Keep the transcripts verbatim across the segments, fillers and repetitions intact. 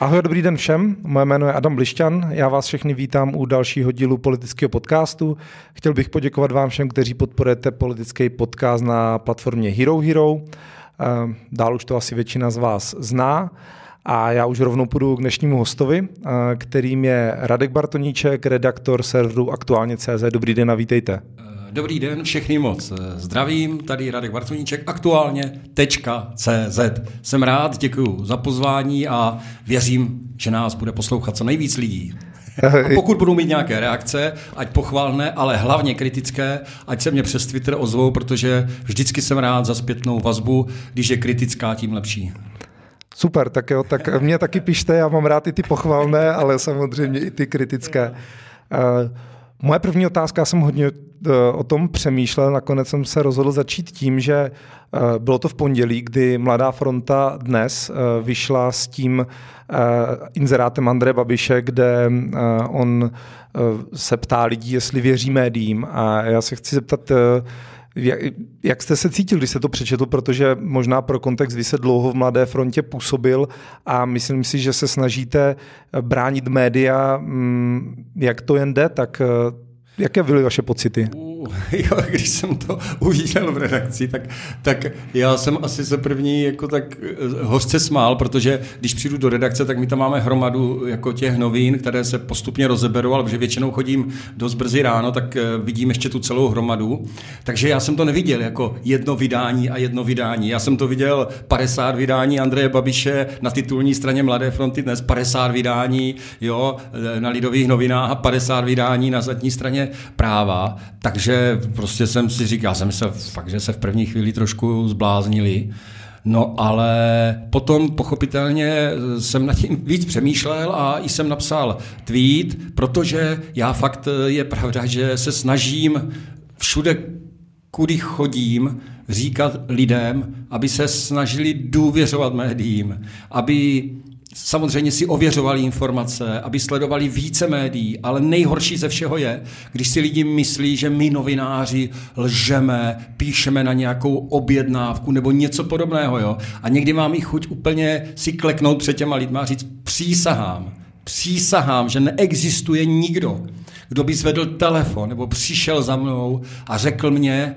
Ahoj, dobrý den všem, moje jméno je Adam Blišťan, já vás všechny vítám u dalšího dílu politického podcastu. Chtěl bych poděkovat vám všem, kteří podporujete politický podcast na platformě Hero Hero. Dál už to asi většina z vás zná a já už rovnou půjdu k dnešnímu hostovi, kterým je Radek Bartoníček, redaktor serveru Aktuálně tečka cé zet. Dobrý den a vítejte. Dobrý den, všechny moc zdravím, tady Radek Bartoníček, aktuálně tečka cé zet. Jsem rád, děkuji za pozvání a věřím, že nás bude poslouchat co nejvíc lidí. A pokud budou mít nějaké reakce, ať pochválné, ale hlavně kritické, ať se mě přes Twitter ozvou, protože vždycky jsem rád za zpětnou vazbu, když je kritická, tím lepší. Super, tak jo, tak mě taky pište, já mám rád i ty pochválné, ale samozřejmě i ty kritické. Moje první otázka, já jsem hodně o tom přemýšlel, nakonec jsem se rozhodl začít tím, že bylo to v pondělí, kdy Mladá fronta Dnes vyšla s tím inzerátem Andreje Babiše, kde on se ptá lidí, jestli věří médiím, a já se chci zeptat, jak jste se cítil, když jste to přečetl, protože možná pro kontext vy se dlouho v Mladé frontě působil a myslím si, že se snažíte bránit média, jak to jen jde, tak jaké byly vaše pocity? Uh, jo, když jsem to uviděl v redakci, tak, tak já jsem asi se první jako tak hořce smál, protože když přijdu do redakce, tak my tam máme hromadu jako těch novin, které se postupně rozeberou, ale protože většinou chodím dost brzy ráno, tak vidím ještě tu celou hromadu. Takže já jsem to neviděl jako jedno vydání a jedno vydání. Já jsem to viděl padesát vydání Andreje Babiše na titulní straně Mladé fronty Dnes, padesát vydání, jo, na Lidových novinách a padesát vydání na zadní straně Práva, takže prostě jsem si říkal, jsem se fakt, že se v první chvíli trošku zbláznili, no ale potom pochopitelně jsem nad tím víc přemýšlel a i jsem napsal tweet, protože já fakt je pravda, že se snažím všude, kudy chodím, říkat lidem, aby se snažili důvěřovat médiím, aby samozřejmě si ověřovali informace, aby sledovali více médií, ale nejhorší ze všeho je, když si lidi myslí, že my novináři lžeme, píšeme na nějakou objednávku nebo něco podobného. Jo? A někdy mám i chuť úplně si kleknout před těma lidma a říct, přísahám, přísahám, že neexistuje nikdo, kdo by zvedl telefon nebo přišel za mnou a řekl mně,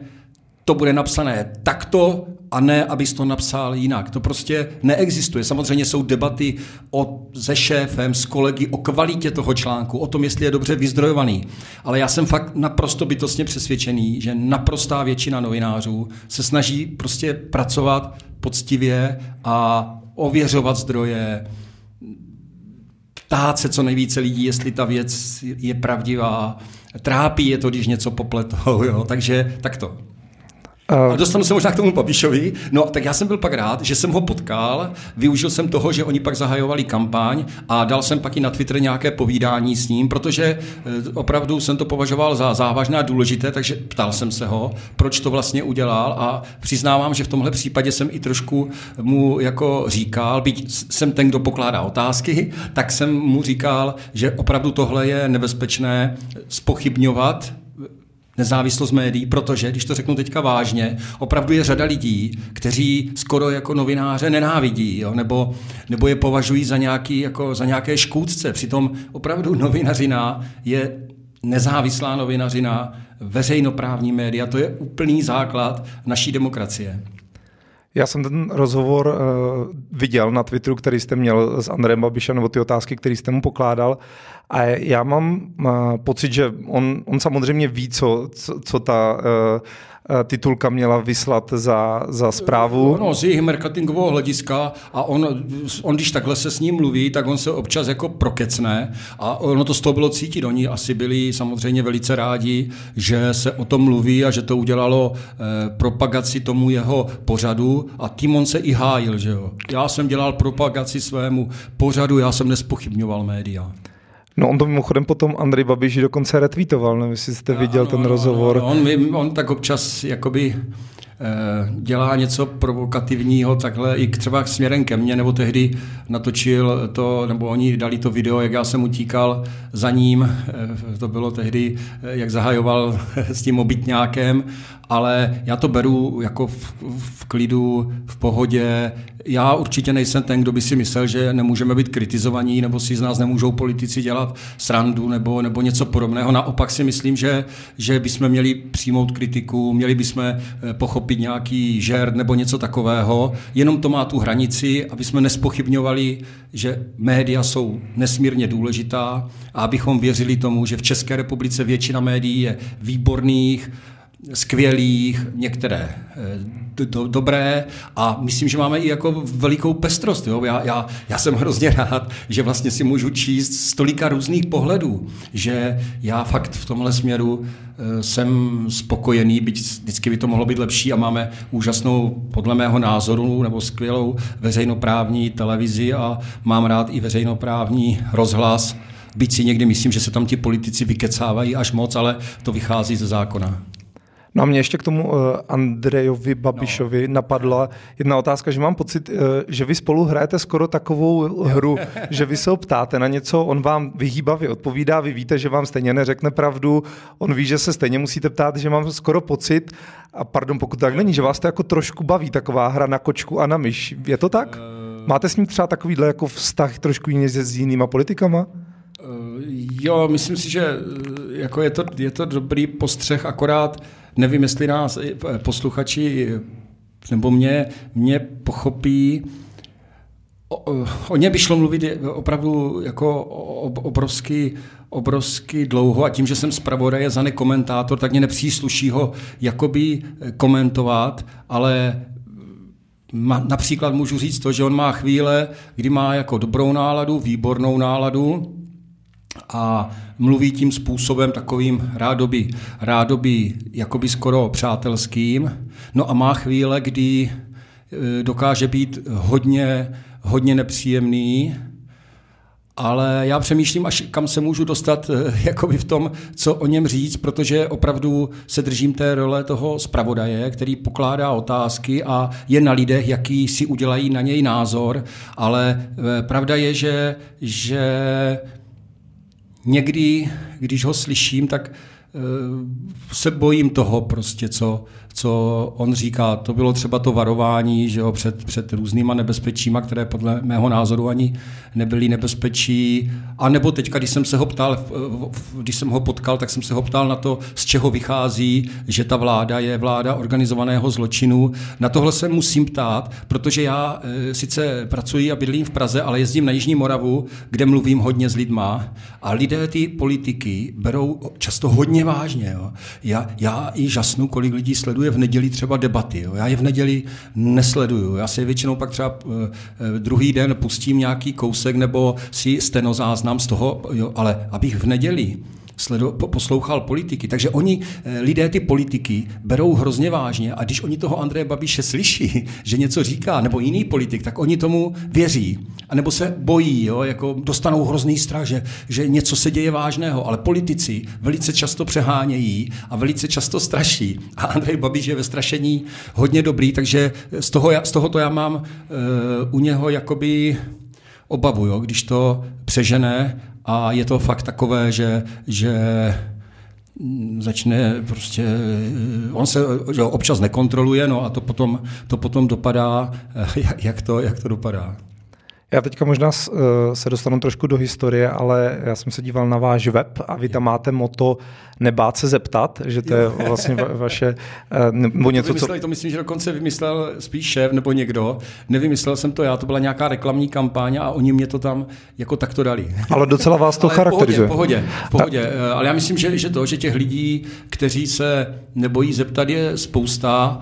to bude napsané takto, a ne, abys to napsal jinak. To prostě neexistuje. Samozřejmě jsou debaty o, se šéfem, s kolegy o kvalitě toho článku, o tom, jestli je dobře vyzdrojovaný. Ale já jsem fakt naprosto bytostně přesvědčený, že naprostá většina novinářů se snaží prostě pracovat poctivě a ověřovat zdroje, ptát se co nejvíce lidí, jestli ta věc je pravdivá, trápí je to, když něco popletou. Jo? Takže takto. A dostanu se možná k tomu Babišovi. No, tak já jsem byl pak rád, že jsem ho potkal, využil jsem toho, že oni pak zahajovali kampaň a dal jsem pak i na Twitter nějaké povídání s ním, protože opravdu jsem to považoval za závažné a důležité, takže ptal jsem se ho, proč to vlastně udělal, a přiznávám, že v tomhle případě jsem i trošku mu jako říkal, byť jsem ten, kdo pokládá otázky, tak jsem mu říkal, že opravdu tohle je nebezpečné zpochybňovat nezávislost médií, protože, když to řeknu teďka vážně, opravdu je řada lidí, kteří skoro jako novináře nenávidí, jo, nebo, nebo je považují za, nějaký, jako, za nějaké škůdce. Přitom opravdu novinařina je nezávislá novinařina, veřejnoprávní média, to je úplný základ naší demokracie. Já jsem ten rozhovor uh, viděl na Twitteru, který jste měl s Andrejem Babišem, nebo ty otázky, které jste mu pokládal. A já mám uh, pocit, že on, on samozřejmě ví, co, co, co ta uh, titulka měla vyslat za, za zprávu. No, z jejich marketingového hlediska, a on, on, když takhle se s ním mluví, tak on se občas jako prokecne a ono to z toho bylo cítit. Oni asi byli samozřejmě velice rádi, že se o tom mluví a že to udělalo uh, propagaci tomu jeho pořadu. A tím on se i hájil, že jo. Já jsem dělal propagaci svému pořadu, já jsem nespochybňoval média. No, on to mimochodem potom Andrej Babiš dokonce retweetoval, nevím, jestli jste viděl ano, ten rozhovor. Ano, on, on tak občas jakoby dělá něco provokativního takhle i třeba směrem ke mně, nebo tehdy natočil to, nebo oni dali to video, jak já jsem utíkal za ním, to bylo tehdy, jak zahajoval s tím obytňákem, ale já to beru jako v, v klidu, v pohodě. Já určitě nejsem ten, kdo by si myslel, že nemůžeme být kritizovaní, nebo si z nás nemůžou politici dělat srandu, nebo, nebo něco podobného. Naopak si myslím, že, že bychom měli přijmout kritiku, měli bychom pochopit nějaký žert nebo něco takového. Jenom to má tu hranici, aby jsme nespochybňovali, že média jsou nesmírně důležitá a abychom věřili tomu, že v České republice většina médií je výborných, skvělých, některé do, do, dobré a myslím, že máme i jako velikou pestrost. Jo? Já, já, já jsem hrozně rád, že vlastně si můžu číst z tolika různých pohledů, že já fakt v tomhle směru jsem spokojený, byť vždycky by to mohlo být lepší a máme úžasnou, podle mého názoru, nebo skvělou veřejnoprávní televizi a mám rád i veřejnoprávní rozhlas, byť si někdy myslím, že se tam ti politici vykecávají až moc, ale to vychází ze zákona. No a mě ještě k tomu Andrejovi Babišovi no. napadla jedna otázka, že mám pocit, že vy spolu hrajete skoro takovou hru, že vy se ho ptáte na něco, on vám vyhýbavě odpovídá, vy víte, že vám stejně neřekne pravdu, on ví, že se stejně musíte ptát, že mám skoro pocit, a pardon, pokud tak není, že vás to jako trošku baví, taková hra na kočku a na myš. Je to tak? Máte s ním třeba takovýhle jako vztah trošku jiný s jinýma politikama? Jo, myslím si, že jako je to, je to dobrý postřeh, akorát nevím, jestli nás posluchači nebo mě, mě pochopí. O, o ně by šlo mluvit opravdu jako obrovský, obrovský dlouho a tím, že jsem zpravodaje za nekomentátor, tak mě nepřísluší ho jakoby komentovat, ale ma, například můžu říct to, že on má chvíle, kdy má jako dobrou náladu, výbornou náladu, a mluví tím způsobem takovým rádoby, rádoby jakoby skoro přátelským. No a má chvíle, kdy dokáže být hodně, hodně nepříjemný, ale já přemýšlím, až kam se můžu dostat jakoby v tom, co o něm říct, protože opravdu se držím té role toho zpravodaje, který pokládá otázky a je na lidech, jaký si udělají na něj názor, ale pravda je, že... že někdy, když ho slyším, tak se bojím toho prostě, co, co on říká. To bylo třeba to varování, že jo, před, před různýma nebezpečíma, které podle mého názoru ani nebyly nebezpečí. A nebo teď, když jsem se ho ptal, když jsem ho potkal, tak jsem se ho ptal na to, z čeho vychází, že ta vláda je vláda organizovaného zločinu. Na tohle se musím ptát, protože já sice pracuji a bydlím v Praze, ale jezdím na Jižní Moravu, kde mluvím hodně s lidma a lidé ty politiky berou často hodně vážně. Jo. Já, já i žasnu, kolik lidí sleduje v neděli třeba debaty. Jo. Já je v neděli nesleduju. Já si většinou pak třeba druhý den pustím nějaký kousek nebo si stenozáznam z toho, jo, ale abych v neděli sledu, poslouchal politiky. Takže oni, lidé ty politiky, berou hrozně vážně a když oni toho Andreje Babiše slyší, že něco říká, nebo jiný politik, tak oni tomu věří. A nebo se bojí, jo, jako dostanou hrozný strach, že, že něco se děje vážného. Ale politici velice často přehánějí a velice často straší. A Andrej Babiš je ve strašení hodně dobrý, takže z toho já, z tohoto já mám uh, u něho jakoby obavu, jo, když to přežene. A je to fakt takové, že, že začne prostě, on se že občas nekontroluje, no a to potom, to potom dopadá, jak to, jak to dopadá. Já teďka možná se dostanu trošku do historie, ale já jsem se díval na váš web a vy tam máte motto nebát se zeptat, že to je vlastně va- vaše... Nebo něco, to, vymyslel, co... to myslím, že dokonce vymyslel spíš šéf nebo někdo. Nevymyslel jsem to já, to byla nějaká reklamní kampaň a oni mě to tam jako takto dali. Ale docela vás to charakterizuje. V pohodě, v pohodě, v pohodě. Ale já myslím, že, že to, že těch lidí, kteří se nebojí zeptat, je spousta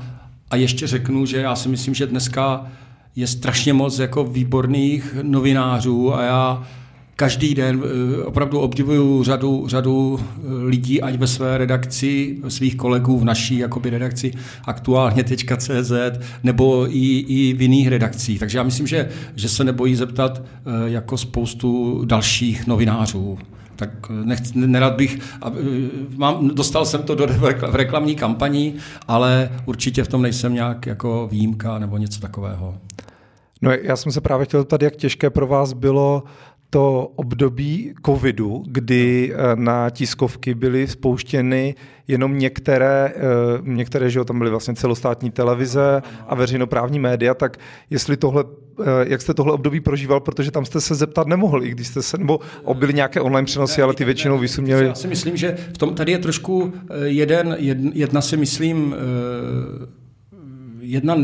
a ještě řeknu, že já si myslím, že dneska je strašně moc jako výborných novinářů a já každý den opravdu obdivuju řadu, řadu lidí, ať ve své redakci, svých kolegů v naší jakoby redakci aktuálně tečka cé zet nebo i, i v jiných redakcích. Takže já myslím, že, že se nebojí zeptat jako spoustu dalších novinářů. tak nechci, nerad bych, mám, dostal jsem to do v reklamní kampani, ale určitě v tom nejsem nějak jako výjimka nebo něco takového. No já jsem se právě chtěl zeptat, jak těžké pro vás bylo to období covidu, kdy na tiskovky byly spouštěny jenom některé, některé, že jo, tam byly vlastně celostátní televize a veřejnoprávní média, tak jestli tohle, jak jste tohle období prožíval, protože tam jste se zeptat nemohl, i když jste se, nebo byly nějaké online přenosy, ale ty většinou vysuměli. Já si myslím, že v tom tady je trošku jeden, jedna si myslím, jedna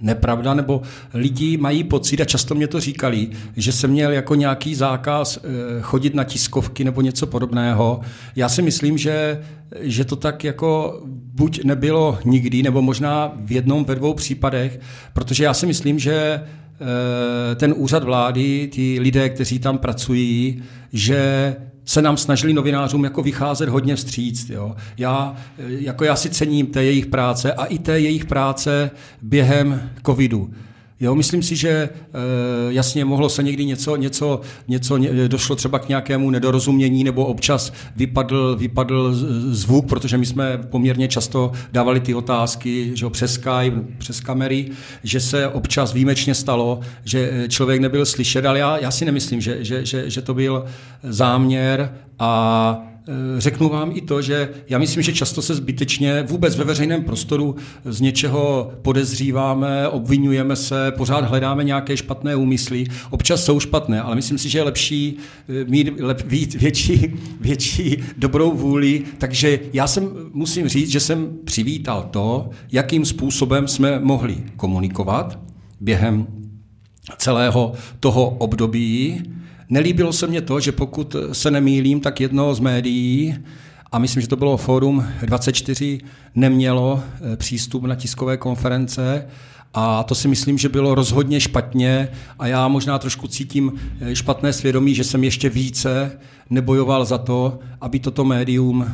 nepravda, nebo lidi mají pocit, a často mě to říkali, že jsem měl jako nějaký zákaz chodit na tiskovky nebo něco podobného. Já si myslím, že, že to tak jako buď nebylo nikdy, nebo možná v jednom, ve dvou případech, protože já si myslím, že ten úřad vlády, ti lidé, kteří tam pracují, že se nám snažili novinářům jako vycházet hodně vstříc. Jo. Já, jako já si cením té jejich práce a i té jejich práce během covidu. Jo, myslím si, že jasně mohlo se někdy něco, něco, něco, došlo třeba k nějakému nedorozumění nebo občas vypadl, vypadl zvuk, protože my jsme poměrně často dávali ty otázky, že přes Skype, přes kamery, že se občas výjimečně stalo, že člověk nebyl slyšet, ale já, já si nemyslím, že, že, že, že to byl záměr a řeknu vám i to, že já myslím, že často se zbytečně vůbec ve veřejném prostoru z něčeho podezříváme, obvinujeme se, pořád hledáme nějaké špatné úmysly. Občas jsou špatné, ale myslím si, že je lepší mít lep, větší, větší dobrou vůli. Takže já jsem musím říct, že jsem přivítal to, jakým způsobem jsme mohli komunikovat během celého toho období. Nelíbilo se mně to, že pokud se nemýlím, tak jedno z médií, a myslím, že to bylo Fórum dvacet čtyři, nemělo přístup na tiskové konference a to si myslím, že bylo rozhodně špatně a já možná trošku cítím špatné svědomí, že jsem ještě více nebojoval za to, aby toto médium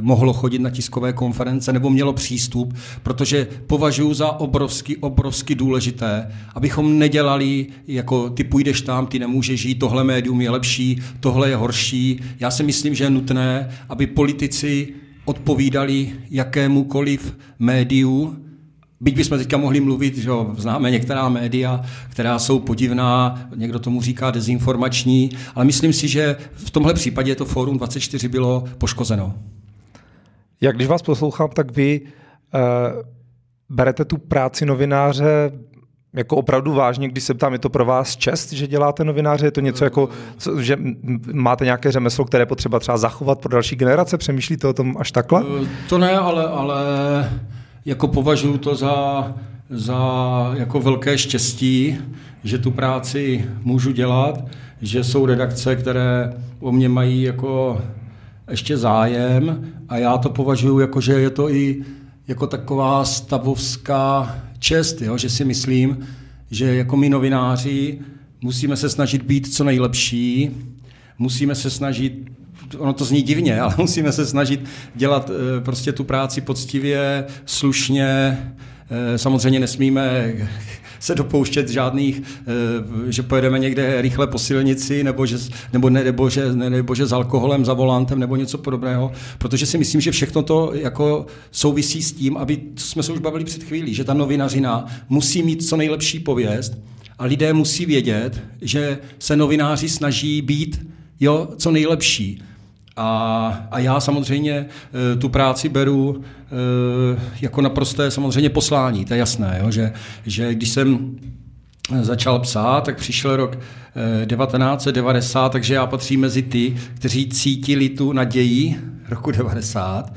mohlo chodit na tiskové konference nebo mělo přístup, protože považuji za obrovsky, obrovsky důležité, abychom nedělali jako ty půjdeš tam, ty nemůžeš žít, tohle médium je lepší, tohle je horší. Já si myslím, že je nutné, aby politici odpovídali jakémukoliv médiu. Byť bychom teďka mohli mluvit, že známe některá média, která jsou podivná, někdo tomu říká dezinformační, ale myslím si, že v tomhle případě to Fórum dvacet čtyři bylo poškozeno. Jak když vás poslouchám, tak vy uh, berete tu práci novináře jako opravdu vážně, když se ptám, je to pro vás čest, že děláte novináře, je to něco jako, co, že máte nějaké řemeslo, které potřeba třeba zachovat pro další generace, přemýšlíte o tom až takhle? To ne, ale... ale... Jako považuji to za, za jako velké štěstí, že tu práci můžu dělat, že jsou redakce, které o mě mají jako ještě zájem a já to považuji jako, že je to i jako taková stavovská čest, jo? Že si myslím, že jako my novináři musíme se snažit být co nejlepší, musíme se snažit ono to zní divně, ale musíme se snažit dělat prostě tu práci poctivě, slušně. Samozřejmě nesmíme se dopouštět žádných, že pojedeme někde rychle po silnici, nebo že, nebo ne, nebo že, ne, nebo že s alkoholem, za volantem, nebo něco podobného, protože si myslím, že všechno to jako souvisí s tím, aby, co jsme se už bavili před chvílí, že ta novinařina musí mít co nejlepší pověst a lidé musí vědět, že se novináři snaží být jo, co nejlepší. A, a já samozřejmě e, tu práci beru e, jako naprosté samozřejmě poslání, to je jasné, jo, že, že když jsem začal psát, tak přišel rok e, devatenáct devadesát, takže já patřím mezi ty, kteří cítili tu naději roku devadesát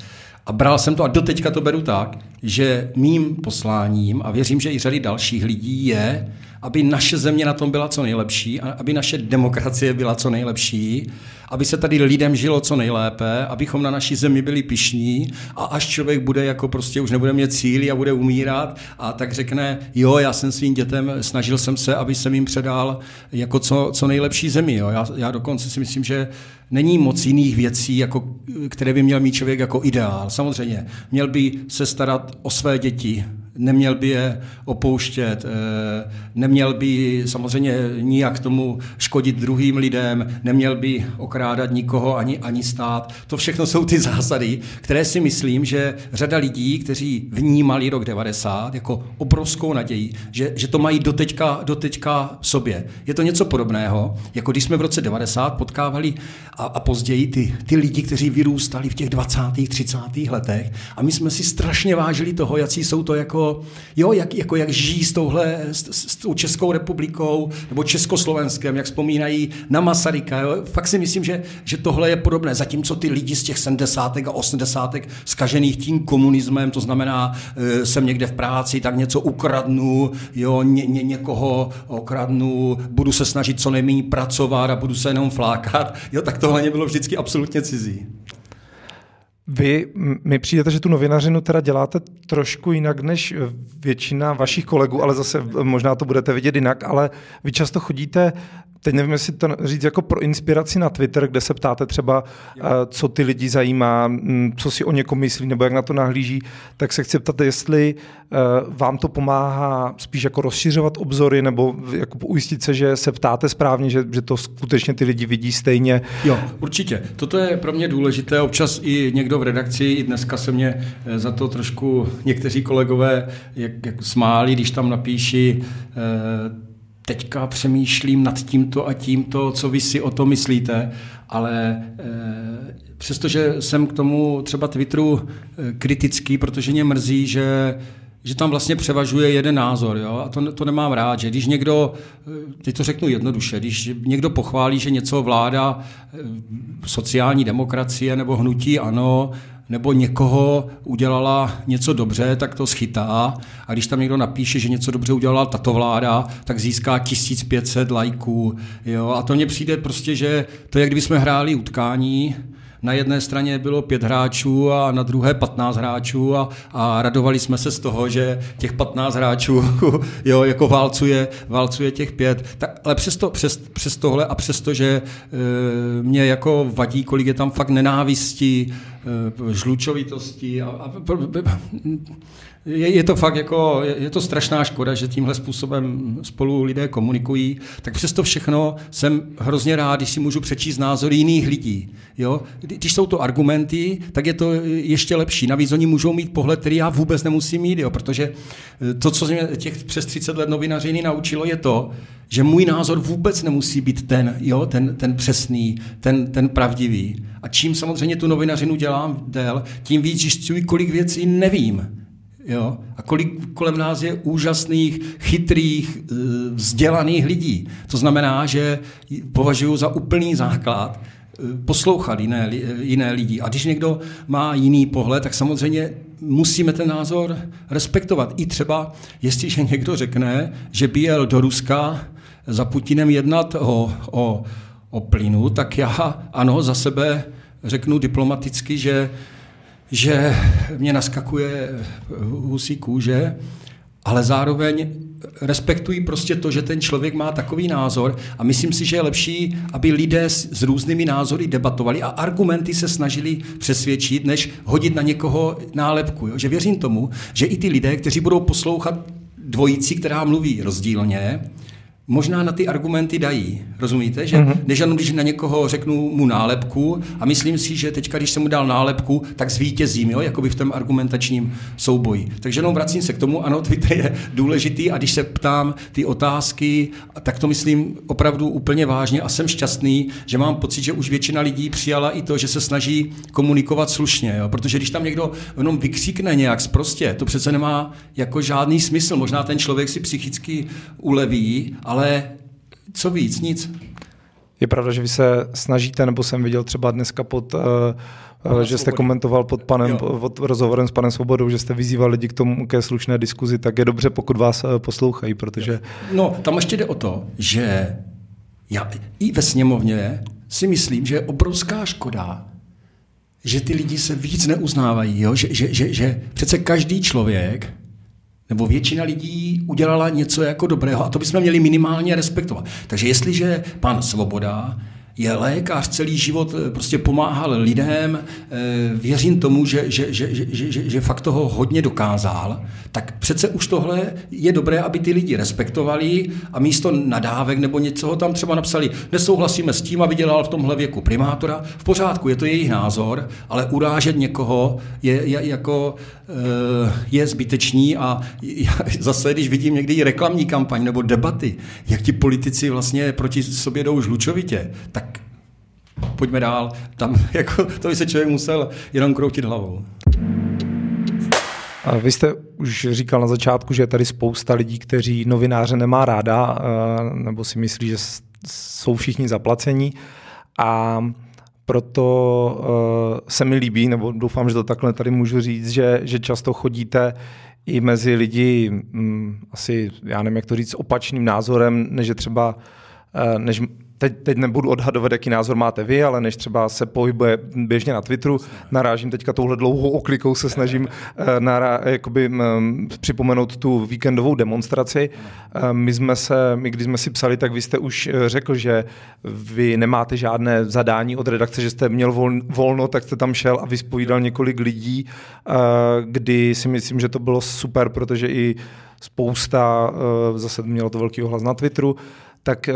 a bral jsem to a doteďka to beru tak, že mým posláním a věřím, že i řady dalších lidí je, aby naše země na tom byla co nejlepší, aby naše demokracie byla co nejlepší, aby se tady lidem žilo co nejlépe, abychom na naší zemi byli pyšní a až člověk bude jako prostě už nebude mít cíli a bude umírat a tak řekne, jo, já jsem svým dětem, snažil jsem se, aby jsem jim předal jako co, co nejlepší zemi. Jo. Já, já dokonce si myslím, že není moc jiných věcí, jako, které by měl mít člověk jako ideál. Samozřejmě, měl by se starat o své děti, neměl by je opouštět, neměl by samozřejmě nijak tomu škodit druhým lidem, neměl by okrádat nikoho ani, ani stát. To všechno jsou ty zásady, které si myslím, že řada lidí, kteří vnímali rok devadesát jako obrovskou naději, že, že to mají doteďka, doteďka v sobě. Je to něco podobného, jako když jsme v roce devadesát potkávali a, a později ty, ty lidi, kteří vyrůstali v těch dvacátých, třicátých letech a my jsme si strašně vážili toho, jací jsou to jako Jo, jak, jako jak žijí s, touhle, s, s tou Českou republikou nebo Československem, jak vzpomínají na Masaryka. Jo? Fakt si myslím, že, že tohle je podobné. Zatímco ty lidi z těch sedmdesátek a osmdesátek zkažených tím komunismem, to znamená, e, jsem někde v práci, tak něco ukradnu, jo, ně, ně, někoho okradnu, budu se snažit co nejméně pracovat a budu se jenom flákat, jo, tak tohle mě bylo vždycky absolutně cizí. Vy mi přijdete, že tu novinařinu teda děláte trošku jinak než většina vašich kolegů, ale zase možná to budete vidět jinak, ale vy často chodíte, teď nevím, jestli to říct jako pro inspiraci na Twitter, kde se ptáte třeba, co ty lidi zajímá, co si o někom myslí nebo jak na to nahlíží, tak se chci ptat, jestli vám to pomáhá spíš jako rozšiřovat obzory nebo jako ujistit se, že se ptáte správně, že, že to skutečně ty lidi vidí stejně. Jo, určitě. Toto je pro mě důležité. Občas i někdo v redakci, i dneska se mě za to trošku někteří kolegové jak, jak smáli, když tam napíší eh, teďka přemýšlím nad tímto a tímto, co vy si o to myslíte, ale e, přestože jsem k tomu třeba Twitteru kritický, protože mě mrzí, že, že tam vlastně převažuje jeden názor, jo? A to, to nemám rád, že když někdo, teď to řeknu jednoduše, když někdo pochválí, že něco vláda sociální demokracie nebo hnutí ANO, nebo někoho udělala něco dobře, tak to schytá. A když tam někdo napíše, že něco dobře udělala tato vláda, tak získá tisíc pět set lajků. Jo? A to mně přijde prostě, že to je, kdyby jsme hráli utkání, na jedné straně bylo pět hráčů a na druhé patnáct hráčů a, a radovali jsme se z toho, že těch patnáct hráčů jo, jako válcuje, válcuje těch pět. Tak, ale přes, to, přes, přes tohle a přesto, že e, mě jako vadí, kolik je tam fakt nenávisti, e, žlučovitosti a, a je, je to fakt jako, je, je to strašná škoda, že tímhle způsobem spolu lidé komunikují, tak přesto všechno jsem hrozně rád, když si můžu přečíst názory jiných lidí. Jo? Když jsou to argumenty, tak je to ještě lepší. Navíc oni můžou mít pohled, který já vůbec nemusím mít, jo? Protože to, co mě těch přes třicet let novinařiny naučilo, je to, že můj názor vůbec nemusí být ten, jo, ten, ten přesný, ten, ten pravdivý. A čím samozřejmě tu novinařinu dělám déle, tím víc zjišťuji, kolik věcí nevím. Jo? A kolik kolem nás je úžasných, chytrých, vzdělaných lidí. To znamená, že považuji za úplný základ poslouchat jiné, jiné lidi. A když někdo má jiný pohled, tak samozřejmě musíme ten názor respektovat. I třeba, jestliže někdo řekne, že by jel do Ruska za Putinem jednat o, o, o plynu, tak já ano, za sebe řeknu diplomaticky, že že mě naskakuje husí kůže, ale zároveň respektuji prostě to, že ten člověk má takový názor a myslím si, že je lepší, aby lidé s různými názory debatovali a argumenty se snažili přesvědčit, než hodit na někoho nálepku. Jo? Že věřím tomu, že i ty lidé, kteří budou poslouchat dvojici, která mluví rozdílně, možná na ty argumenty dají, rozumíte? Že mm-hmm. Než jenom, když na někoho řeknu mu nálepku a myslím si, že teďka, když jsem mu dal nálepku, tak zvítězím, jo? Jakoby v tom argumentačním souboji. Takže jenom vracím se k tomu, ano, Twitter je důležitý a když se ptám ty otázky, tak to myslím opravdu úplně vážně a jsem šťastný, že mám pocit, že už většina lidí přijala i to, že se snaží komunikovat slušně, jo? Protože když tam někdo jenom vykřikne nějak sprostě, to přece nemá jako žádný smysl, možná ten člověk si psychicky uleví, ale Ale co víc, nic. Je pravda, že vy se snažíte, nebo jsem viděl třeba dneska pod, uh, uh, že jste komentoval pod, panem, pod rozhovorem s panem Svobodou, že jste vyzýval lidi k tomu ke slušné diskuzi, tak je dobře, pokud vás uh, poslouchají, protože... No, tam ještě jde o to, že já i ve sněmovně si myslím, že je obrovská škoda, že ty lidi se víc neuznávají, jo? Že, že, že, že přece každý člověk... nebo většina lidí udělala něco jako dobrého a to bychom měli minimálně respektovat. Takže jestliže pan Svoboda je lékař, celý život prostě pomáhal lidem, věřím tomu, že, že, že, že, že, že fakt toho hodně dokázal, tak přece už tohle je dobré, aby ty lidi respektovali a místo nadávek nebo něčeho tam třeba napsali, nesouhlasíme s tím, aby dělal v tomhle věku primátora, v pořádku, je to jejich názor, ale urážet někoho je, je, jako, je zbytečný a zase, když vidím někdy i reklamní kampaň nebo debaty, jak ti politici vlastně proti sobě jdou žlučovitě, tak pojďme dál. Tam jako, to by se člověk musel jenom kroutit hlavou. A vy jste už říkal na začátku, že je tady spousta lidí, kteří novináře nemá ráda, nebo si myslí, že jsou všichni zaplacení a proto se mi líbí, nebo doufám, že to takhle tady můžu říct, že, že často chodíte i mezi lidi asi, já nevím, jak to říct, s opačným názorem, než třeba, než teď, teď nebudu odhadovat, jaký názor máte vy, ale než třeba se pohybuje běžně na Twitteru, narážím teďka touhle dlouhou oklikou, se snažím nará, jakoby, připomenout tu víkendovou demonstraci. My jsme se, my když jsme si psali, tak vy jste už řekl, že vy nemáte žádné zadání od redakce, že jste měl volno, tak jste tam šel a vyspovídal několik lidí, kdy si myslím, že to bylo super, protože i spousta, zase mělo to velký ohlas na Twitteru, tak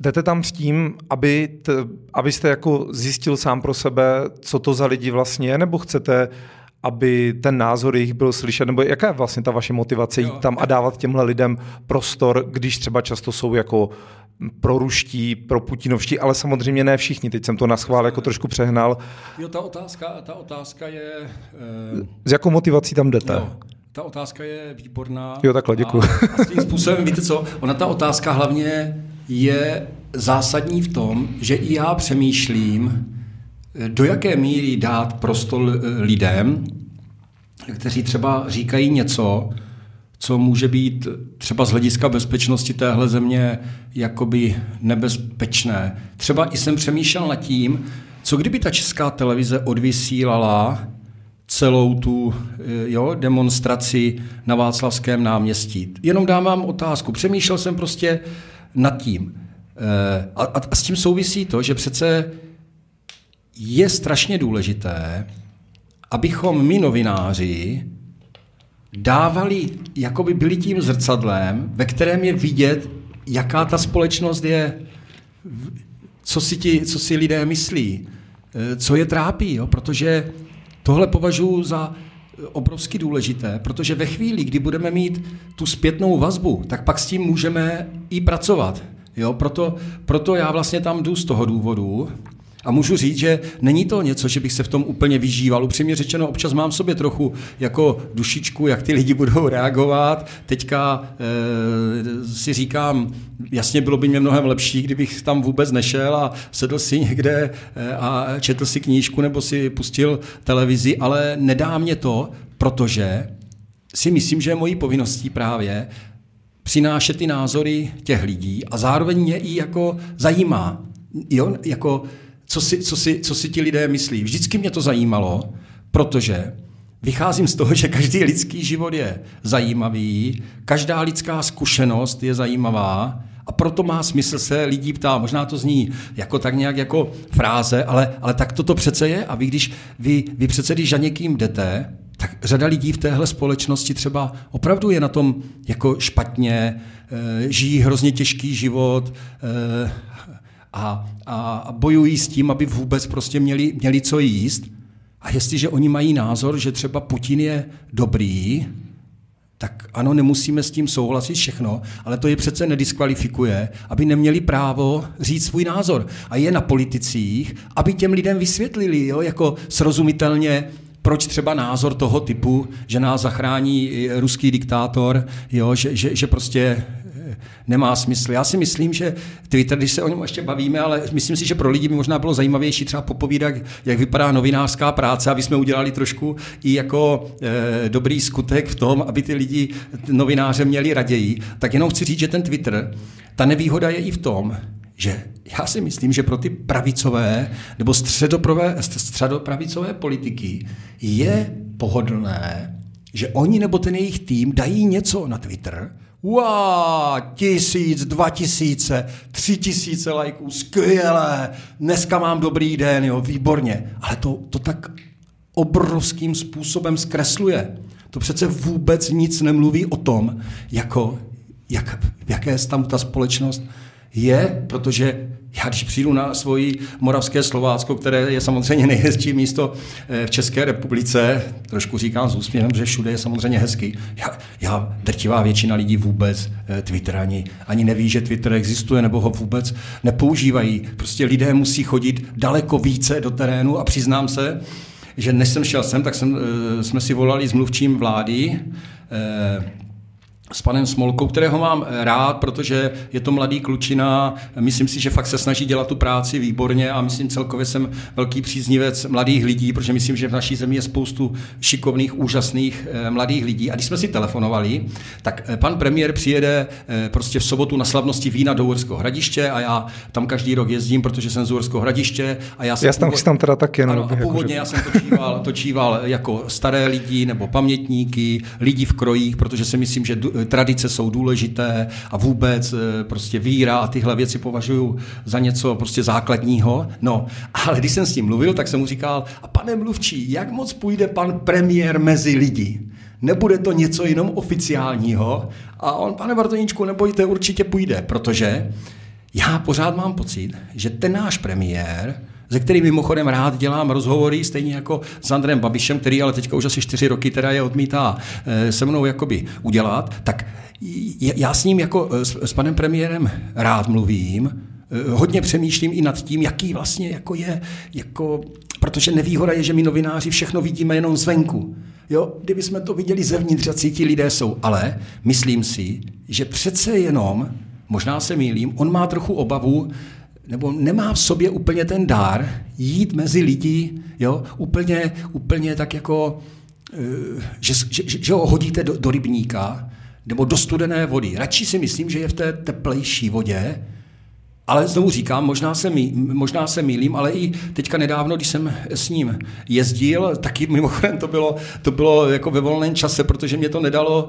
jdete tam s tím, aby t, abyste jako zjistil sám pro sebe, co to za lidi vlastně je, nebo chcete, aby ten názor jejich byl slyšet, nebo jaká je vlastně ta vaše motivace jít tam a dávat těmhle lidem prostor, když třeba často jsou jako proruští, proputinovští, ale samozřejmě ne všichni, teď jsem to naschvál jako trošku přehnal. Jo, ta otázka, ta otázka je... Eh... S jakou motivací tam jdete? Jo. Ta otázka je výborná. Jo, takhle, děkuji. A, a s tím způsobem, víte co, ona ta otázka hlavně je zásadní v tom, že i já přemýšlím, do jaké míry dát prostor lidem, kteří třeba říkají něco, co může být třeba z hlediska bezpečnosti téhle země jakoby nebezpečné. Třeba i jsem přemýšlel nad tím, co kdyby ta Česká televize odvysílala celou tu jo, demonstraci na Václavském náměstí. Jenom dám vám otázku. Přemýšlel jsem prostě nad tím. E, a, a s tím souvisí to, že přece je strašně důležité, abychom my novináři dávali, jakoby byli tím zrcadlem, ve kterém je vidět, jaká ta společnost je, co si, ti, co si lidé myslí, co je trápí, jo, protože tohle považuji za obrovsky důležité, protože ve chvíli, kdy budeme mít tu zpětnou vazbu, tak pak s tím můžeme i pracovat. Jo? Proto, proto já vlastně tam jdu z toho důvodu a můžu říct, že není to něco, že bych se v tom úplně vyžíval. Upřímně řečeno, občas mám v sobě trochu jako dušičku, jak ty lidi budou reagovat. Teďka e, si říkám, jasně bylo by mě mnohem lepší, kdybych tam vůbec nešel a sedl si někde a četl si knížku nebo si pustil televizi, ale nedá mě to, protože si myslím, že je mojí povinností právě přinášet ty názory těch lidí a zároveň mě i jako zajímá, jo, jako Co si, co, si, co si ti lidé myslí. Vždycky mě to zajímalo, protože vycházím z toho, že každý lidský život je zajímavý, každá lidská zkušenost je zajímavá a proto má smysl se lidí ptát. Možná to zní jako tak nějak jako fráze, ale, ale tak toto přece je a vy, když, vy, vy přece, když za někým jdete, tak řada lidí v téhle společnosti třeba opravdu je na tom jako špatně, e, žijí hrozně těžký život, e, A, a bojují s tím, aby vůbec prostě měli, měli co jíst. A jestliže oni mají názor, že třeba Putin je dobrý, tak ano, nemusíme s tím souhlasit všechno, ale to je přece nediskvalifikuje, aby neměli právo říct svůj názor. A je na politicích, aby těm lidem vysvětlili, jo, jako srozumitelně, proč třeba názor toho typu, že nás zachrání ruský diktátor, jo, že, že, že prostě... nemá smysl. Já si myslím, že Twitter, když se o něm ještě bavíme, ale myslím si, že pro lidi by možná bylo zajímavější třeba popovídat, jak vypadá novinářská práce, aby jsme udělali trošku i jako e, dobrý skutek v tom, aby ty lidi novináře měli raději. Tak jenom chci říct, že ten Twitter, ta nevýhoda je i v tom, že já si myslím, že pro ty pravicové nebo středopravicové politiky je pohodlné, že oni nebo ten jejich tým dají něco na Twitter, Wow, tisíc, dva tisíce, tři tisíce lajků, skvělé, dneska mám dobrý den, jo, výborně. Ale to, to tak obrovským způsobem zkresluje. To přece vůbec nic nemluví o tom, jako, jak, jaké tam ta společnost je, protože já když přijdu na svoji Moravské Slovácko, které je samozřejmě nejhezčí místo v České republice, trošku říkám s úsměvem, že všude je samozřejmě hezký. Já, já drtivá většina lidí vůbec Twitter ani, ani neví, že Twitter existuje, nebo ho vůbec nepoužívají. Prostě lidé musí chodit daleko více do terénu a přiznám se, že než jsem šel sem, tak jsem, jsme si volali s mluvčím vlády, s panem Smolkou, kterého mám rád, protože je to mladý klučina, myslím si, že fakt se snaží dělat tu práci výborně a myslím celkově jsem velký příznivec mladých lidí, protože myslím, že v naší zemi je spoustu šikovných, úžasných mladých lidí. A když jsme si telefonovali, tak pan premiér přijede prostě v sobotu na slavnosti vína do Uherského Hradiště a já tam každý rok jezdím, protože jsem z Uherského Hradiště a já jsem já tam původ... tam teda taky, ano, a původně jako, že... já jsem točíval, točíval jako staré lidi nebo pamětníky, lidi v krojích, protože si myslím, že d- tradice jsou důležité a vůbec prostě víra a tyhle věci považuju za něco prostě základního. No, ale když jsem s ním mluvil, tak jsem mu říkal, a pane mluvčí, jak moc půjde pan premiér mezi lidi? Nebude to něco jenom oficiálního? A on, pane Bartoníčku, nebojte, určitě půjde, protože já pořád mám pocit, že ten náš premiér, se kterým mimochodem rád dělám rozhovory, stejně jako s Andrejem Babišem, který ale teďka už asi čtyři roky teda je odmítá se mnou jakoby udělat, tak já s ním jako s panem premiérem rád mluvím, hodně přemýšlím i nad tím, jaký vlastně jako je, jako, protože nevýhoda je, že my novináři všechno vidíme jenom zvenku. Jo, kdyby jsme to viděli zevnitř, a ti lidé jsou, ale myslím si, že přece jenom, možná se mýlím, on má trochu obavu, nebo nemá v sobě úplně ten dár jít mezi lidi, jo, úplně, úplně tak jako, že, že, že ho hodíte do, do rybníka nebo do studené vody. Radši si myslím, že je v té teplejší vodě, ale znovu říkám, možná se, mý, možná se mýlím, ale i teďka nedávno, když jsem s ním jezdil, taky mimochodem to bylo, to bylo jako ve volném čase, protože mě to nedalo,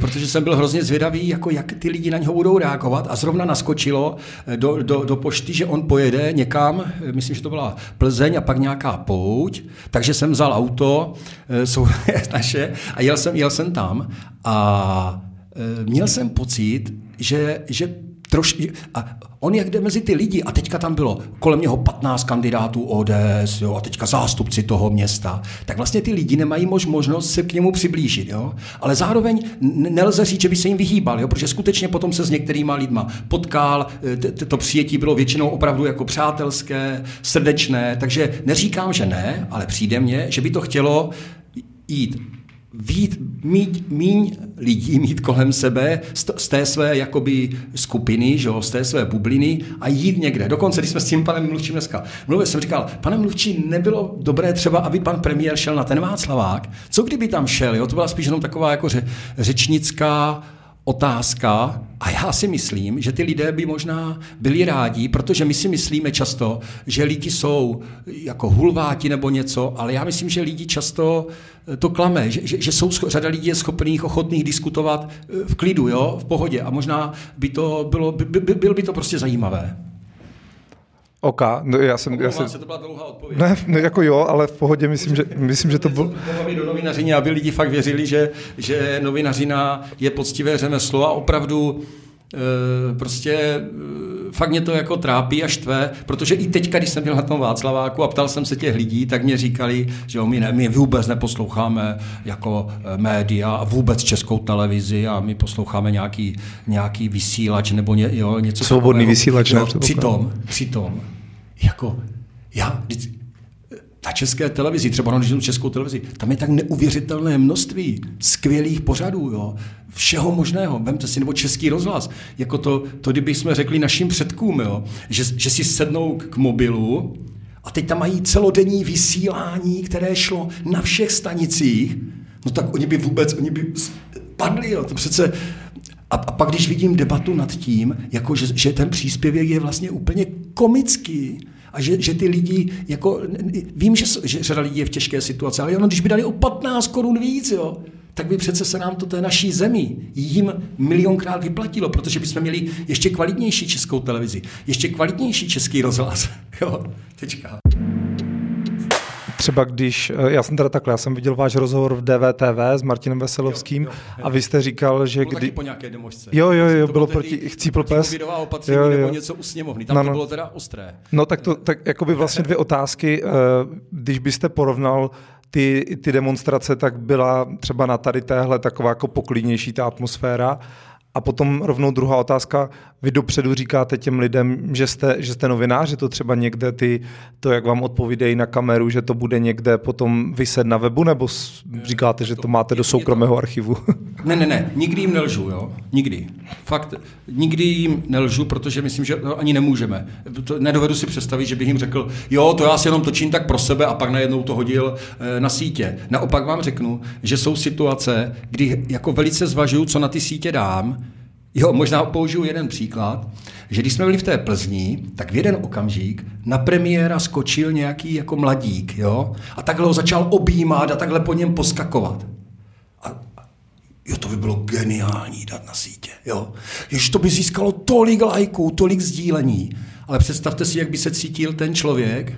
protože jsem byl hrozně zvědavý, jako jak ty lidi na něho budou reagovat a zrovna naskočilo do, do, do pošty, že on pojede někam, myslím, že to byla Plzeň a pak nějaká pouť, takže jsem vzal auto, jsou naše, a jel jsem, jel jsem tam a měl jsem pocit, že, že troš, a on jak jde mezi ty lidi a teďka tam bylo kolem něho patnáct kandidátů O D S, jo, a teďka zástupci toho města, tak vlastně ty lidi nemají mož možnost se k němu přiblížit, jo? Ale zároveň nelze říct, že by se jim vyhýbal, jo? Protože skutečně potom se s některýma lidma potkal, to přijetí bylo většinou opravdu jako přátelské, srdečné, takže neříkám, že ne, ale přijde mně, že by to chtělo jít Vít, mít, míň lidí mít kolem sebe z té své jakoby skupiny, že jo, z té své bubliny a jít někde. Dokonce, když jsme s tím panem mluvčím dneska mluvil, jsem říkal, pane mluvčí, nebylo dobré třeba, aby pan premiér šel na ten Václavák? Co kdyby tam šel? Jo? To byla spíš jenom taková jako ře, řečnická otázka a já si myslím, že ty lidé by možná byli rádi, protože my si myslíme často, že lidi jsou jako hulváti nebo něco, ale já myslím, že lidi často to klame, že, že, že jsou, řada lidí je schopných, ochotných diskutovat v klidu, jo, v pohodě a možná by to bylo, by, by, bylo by to prostě zajímavé. OK, no já jsem... Já jsem... Se to byla dlouhá odpověď. Ne, no jako jo, ale v pohodě myslím, že, myslím, že to bylo... Do novinařiny, aby lidi fakt věřili, že, že novinařina je poctivé řemeslo a opravdu e, prostě e, fakt mě to jako trápí a štve, protože i teďka, když jsem byl na tom Václaváku a ptal jsem se těch lidí, tak mě říkali, že jo, my, ne, my vůbec neposloucháme jako média a vůbec Českou televizi a my posloucháme nějaký, nějaký vysílač nebo ně, jo, něco... Svobodný takového. Vysílač. No, přitom, přitom, jako já... Na České televizi, třeba na no, Českou televizi, tam je tak neuvěřitelné množství skvělých pořadů, jo, všeho možného, vemte si, nebo Český rozhlas, jako to, to kdyby jsme řekli našim předkům, jo, že, že si sednou k mobilu a teď tam mají celodenní vysílání, které šlo na všech stanicích, no tak oni by vůbec, oni by padli, jo, to přece... A, a pak, když vidím debatu nad tím, jako že, že ten příspěvek je vlastně úplně komický, a že, že ty lidi, jako, vím, že, že řada lidí je v těžké situaci, ale ono, když by dali o patnáct korun víc, jo, tak by přece se nám to té naší zemi jim milionkrát vyplatilo, protože bychom měli ještě kvalitnější Českou televizi, ještě kvalitnější Český rozhlas. Jo, tečka. Třeba když, já jsem teda takhle, já jsem viděl váš rozhovor v D V T V s Martinem Veselovským, jo, jo, a vy jste říkal, že bylo kdy... Bylo po nějaké demošce. Jo, jo, jo, to bylo proti Chcípl PES. Covidová opatření, jo, jo. Nebo něco u sněmovny, tam no, no. To bylo teda ostré. No tak to, tak jako by vlastně dvě otázky, když byste porovnal ty, ty demonstrace, tak byla třeba na tady téhle taková jako poklidnější ta atmosféra. A potom rovnou druhá otázka, vy dopředu říkáte těm lidem, že jste, že jste novináři, to třeba někde ty, to jak vám odpovídejí na kameru, že to bude někde potom vyset na webu, nebo říkáte, že to máte do soukromého archivu? Ne, ne, ne, nikdy jim nelžu, jo, nikdy. Fakt, nikdy jim nelžu, protože myslím, že ani nemůžeme. To nedovedu si představit, že bych jim řekl, jo, to já si jenom točím tak pro sebe a pak najednou to hodil na sítě. Naopak vám řeknu, že jsou situace, kdy jako velice zvažuju, co na ty sítě dám. Jo, možná použiju jeden příklad, že když jsme byli v té Plzni, tak v jeden okamžik na premiéra skočil nějaký jako mladík, jo, a takhle ho začal objímat a takhle po něm poskakovat. A jo, to by bylo geniální dát na sítě, jo. Jež to by získalo tolik lajků, tolik sdílení, ale představte si, jak by se cítil ten člověk,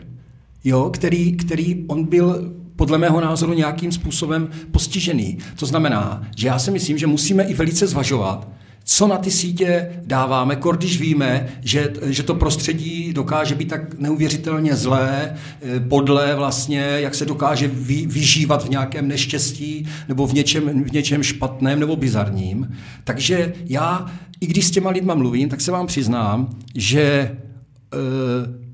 jo, který, který on byl... podle mého názoru nějakým způsobem postižený. To znamená, že já si myslím, že musíme i velice zvažovat, co na ty sítě dáváme, když víme, že, že to prostředí dokáže být tak neuvěřitelně zlé, podle vlastně, jak se dokáže vy, vyžívat v nějakém neštěstí nebo v něčem, v něčem špatném nebo bizarním. Takže já, i když s těma lidma mluvím, tak se vám přiznám, že... E,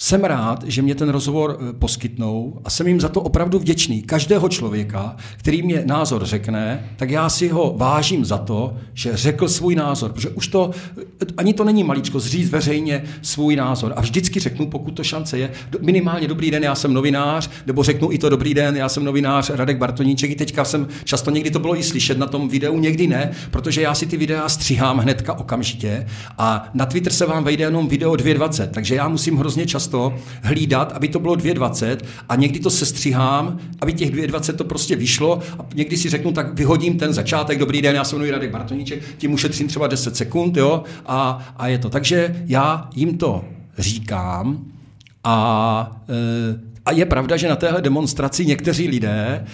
Jsem rád, že mě ten rozhovor poskytnou a jsem jim za to opravdu vděčný. Každého člověka, který mě názor řekne, tak já si ho vážím za to, že řekl svůj názor, protože už to, ani to není maličko, říct veřejně svůj názor. A vždycky řeknu, pokud to šance je, minimálně dobrý den, já jsem novinář, nebo řeknu i to dobrý den, já jsem novinář Radek Bartoníček, i teďka jsem, často někdy to bylo i slyšet na tom videu, někdy ne, protože já si ty videa stříhám hnedka okamžitě a na Twitter se vám vejde jenom video dvě dvacet, takže já musím hrozně často to hlídat, aby to bylo dvě dvacet a někdy to sestřihám, aby těch dvě dvacet to prostě vyšlo a někdy si řeknu, tak vyhodím ten začátek, dobrý den, já se jmenuji Radek Bartoníček, tím ušetřím třeba deset sekund, jo, a, a je to. Takže já jim to říkám a... E, A je pravda, že na téhle demonstraci někteří lidé,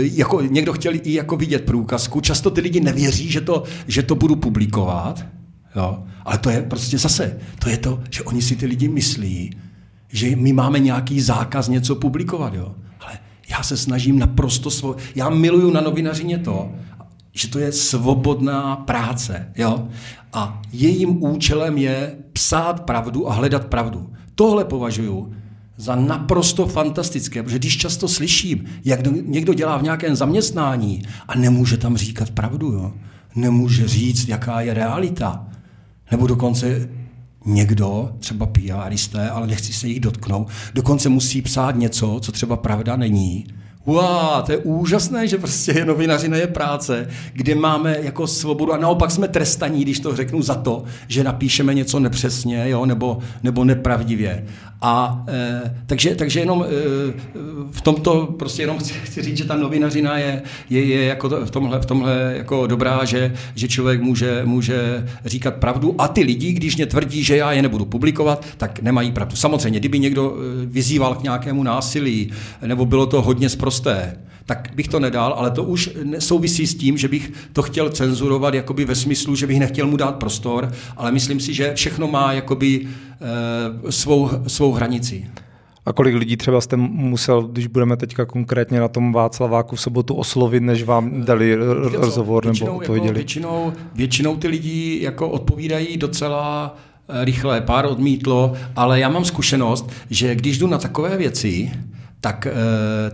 jako někdo chtěl i jako vidět průkazku, často ty lidi nevěří, že to, že to budu publikovat, jo, ale to je prostě zase, to je to, že oni si ty lidi myslí, že my máme nějaký zákaz něco publikovat, jo. Ale já se snažím naprosto... Svo... Já miluju na novinařině to, že to je svobodná práce, jo. A jejím účelem je psát pravdu a hledat pravdu. Tohle považuju za naprosto fantastické, protože když často slyším, jak někdo dělá v nějakém zaměstnání a nemůže tam říkat pravdu, jo. Nemůže říct, jaká je realita. Nebo dokonce... Někdo, třeba PRisté, ale nechci se jich dotknout, dokonce musí psát něco, co třeba pravda není. Wow, to je úžasné, že prostě novinařina je práce, kde máme jako svobodu a naopak jsme trestaní, když to řeknu, za to, že napíšeme něco nepřesně, jo, nebo, nebo nepravdivě. A e, takže, takže jenom e, v tomto prostě jenom chci, chci říct, že ta novinařina je, je, je jako to, v tomhle, v tomhle jako dobrá, že, že člověk může, může říkat pravdu a ty lidi, když mě tvrdí, že já je nebudu publikovat, tak nemají pravdu. Samozřejmě, kdyby někdo vyzýval k nějakému násilí, nebo bylo to hodně sprosté, tak bych to nedal, ale to už nesouvisí s tím, že bych to chtěl cenzurovat jakoby ve smyslu, že bych nechtěl mu dát prostor, ale myslím si, že všechno má jakoby e, svou, svou hranici. A kolik lidí třeba jste musel, když budeme teďka konkrétně na tom Václaváku v sobotu oslovit, než vám dali rozhovor nebo odpověděli? Většinou, většinou ty lidi jako odpovídají docela rychle, pár odmítlo, ale já mám zkušenost, že když jdu na takové věci, tak e,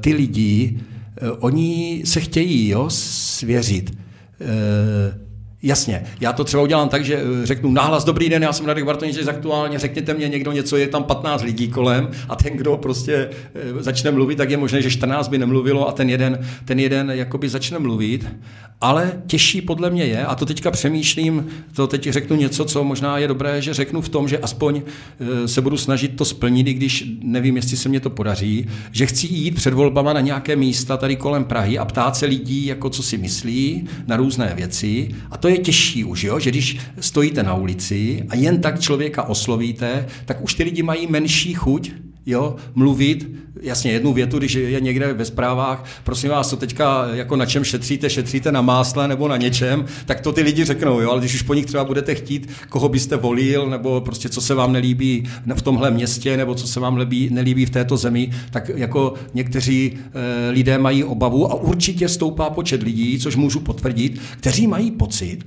ty lidi, e, oni se chtějí, jo, svěřit. E, Jasně, já to třeba udělám tak, že řeknu nahlas, dobrý den, já jsem Radek Bartoníček, aktuálně, řekněte mě někdo něco, je tam patnáct lidí kolem a ten, kdo prostě začne mluvit, tak je možné, že čtrnáct by nemluvilo a ten jeden, ten jeden jakoby začne mluvit, ale těžší podle mě je, a to teďka přemýšlím, to teď řeknu něco, co možná je dobré, že řeknu v tom, že aspoň se budu snažit to splnit, i když nevím, jestli se mě to podaří, že chci jít před volbama na nějaké místa tady kolem Prahy a ptát se lidí, jako co si myslí, na různé věci. A to je těžší už, jo? Že když stojíte na ulici a jen tak člověka oslovíte, tak už ty lidi mají menší chuť, jo, mluvit, jasně jednu větu, když je někde ve zprávách, prosím vás, to teďka jako na čem šetříte, šetříte na másle nebo na něčem, tak to ty lidi řeknou, jo, ale když už po nich třeba budete chtít, koho byste volil, nebo prostě co se vám nelíbí v tomhle městě, nebo co se vám líbí, nelíbí v této zemi, tak jako někteří e, lidé mají obavu a určitě stoupá počet lidí, což můžu potvrdit, kteří mají pocit,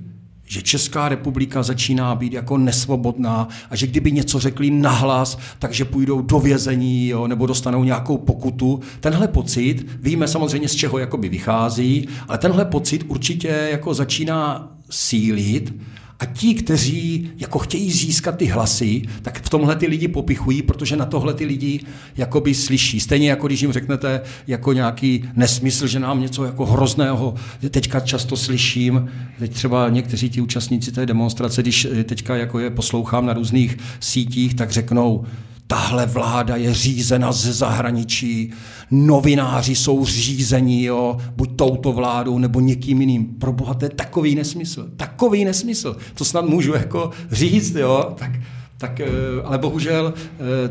že Česká republika začíná být jako nesvobodná a že kdyby něco řekli nahlas, takže půjdou do vězení, jo, nebo dostanou nějakou pokutu. Tenhle pocit, víme samozřejmě, z čeho jakoby vychází, ale tenhle pocit určitě jako začíná sílit. A ti, kteří jako chtějí získat ty hlasy, tak v tomhle ty lidi popichují, protože na tohle ty lidi jakoby slyší. Stejně jako když jim řeknete jako nějaký nesmysl, že nám něco jako hrozného, teďka často slyším, teď třeba někteří ti účastníci té demonstrace, když teďka jako je poslouchám na různých sítích, tak řeknou, tahle vláda je řízena ze zahraničí, novináři jsou řízeni, jo, buď touto vládou nebo někým jiným. Proboha, to je takový nesmysl, takový nesmysl, to snad můžu jako říct, jo, tak, tak, ale bohužel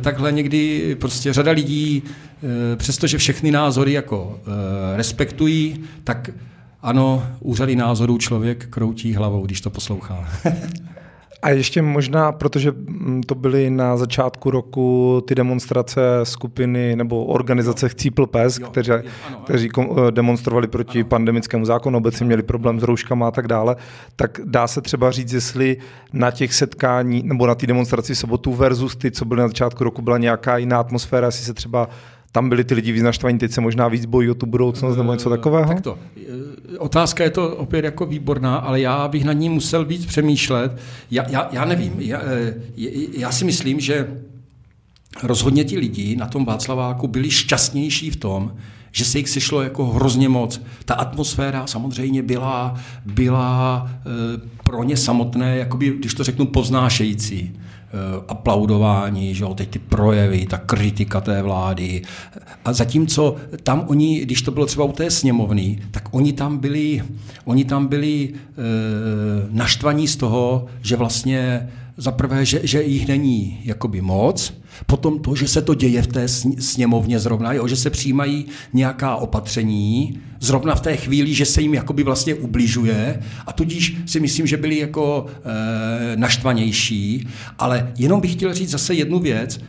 takhle někdy prostě řada lidí, přestože všechny názory jako respektují, tak ano, u řady názorů člověk kroutí hlavou, když to poslouchá. A ještě možná, protože to byly na začátku roku ty demonstrace skupiny nebo organizace Chcípl PES, kteří, kteří demonstrovali proti pandemickému zákonu, obecně měli problém s rouškama a tak dále, tak dá se třeba říct, jestli na těch setkání nebo na té demonstraci sobotu versus ty, co byly na začátku roku, byla nějaká jiná atmosféra, jestli se třeba tam byli ty lidi víc naštvaní, teď se možná víc bojí o tu budoucnost nebo něco takového? Tak to. Otázka je to opět jako výborná, ale já bych na ní musel víc přemýšlet. Já, já, já nevím. Já, já si myslím, že rozhodně ti lidi na tom Václaváku byli šťastnější v tom, že se jich sešlo jako hrozně moc. Ta atmosféra samozřejmě byla, byla pro ně samotné, jakoby, když to řeknu, povznášející. Aplaudování, že jo, teď ty projevy, ta kritika té vlády. A zatímco tam oni, když to bylo třeba u té sněmovny, tak oni tam byli, oni tam byli e, naštvaní z toho, že vlastně za prvé, že, že jich není jakoby moc, potom to, že se to děje v té sněmovně zrovna, jo, že se přijímají nějaká opatření, zrovna v té chvíli, že se jim jakoby vlastně ubližuje a tudíž si myslím, že byli jako e, naštvanější, ale jenom bych chtěl říct zase jednu věc,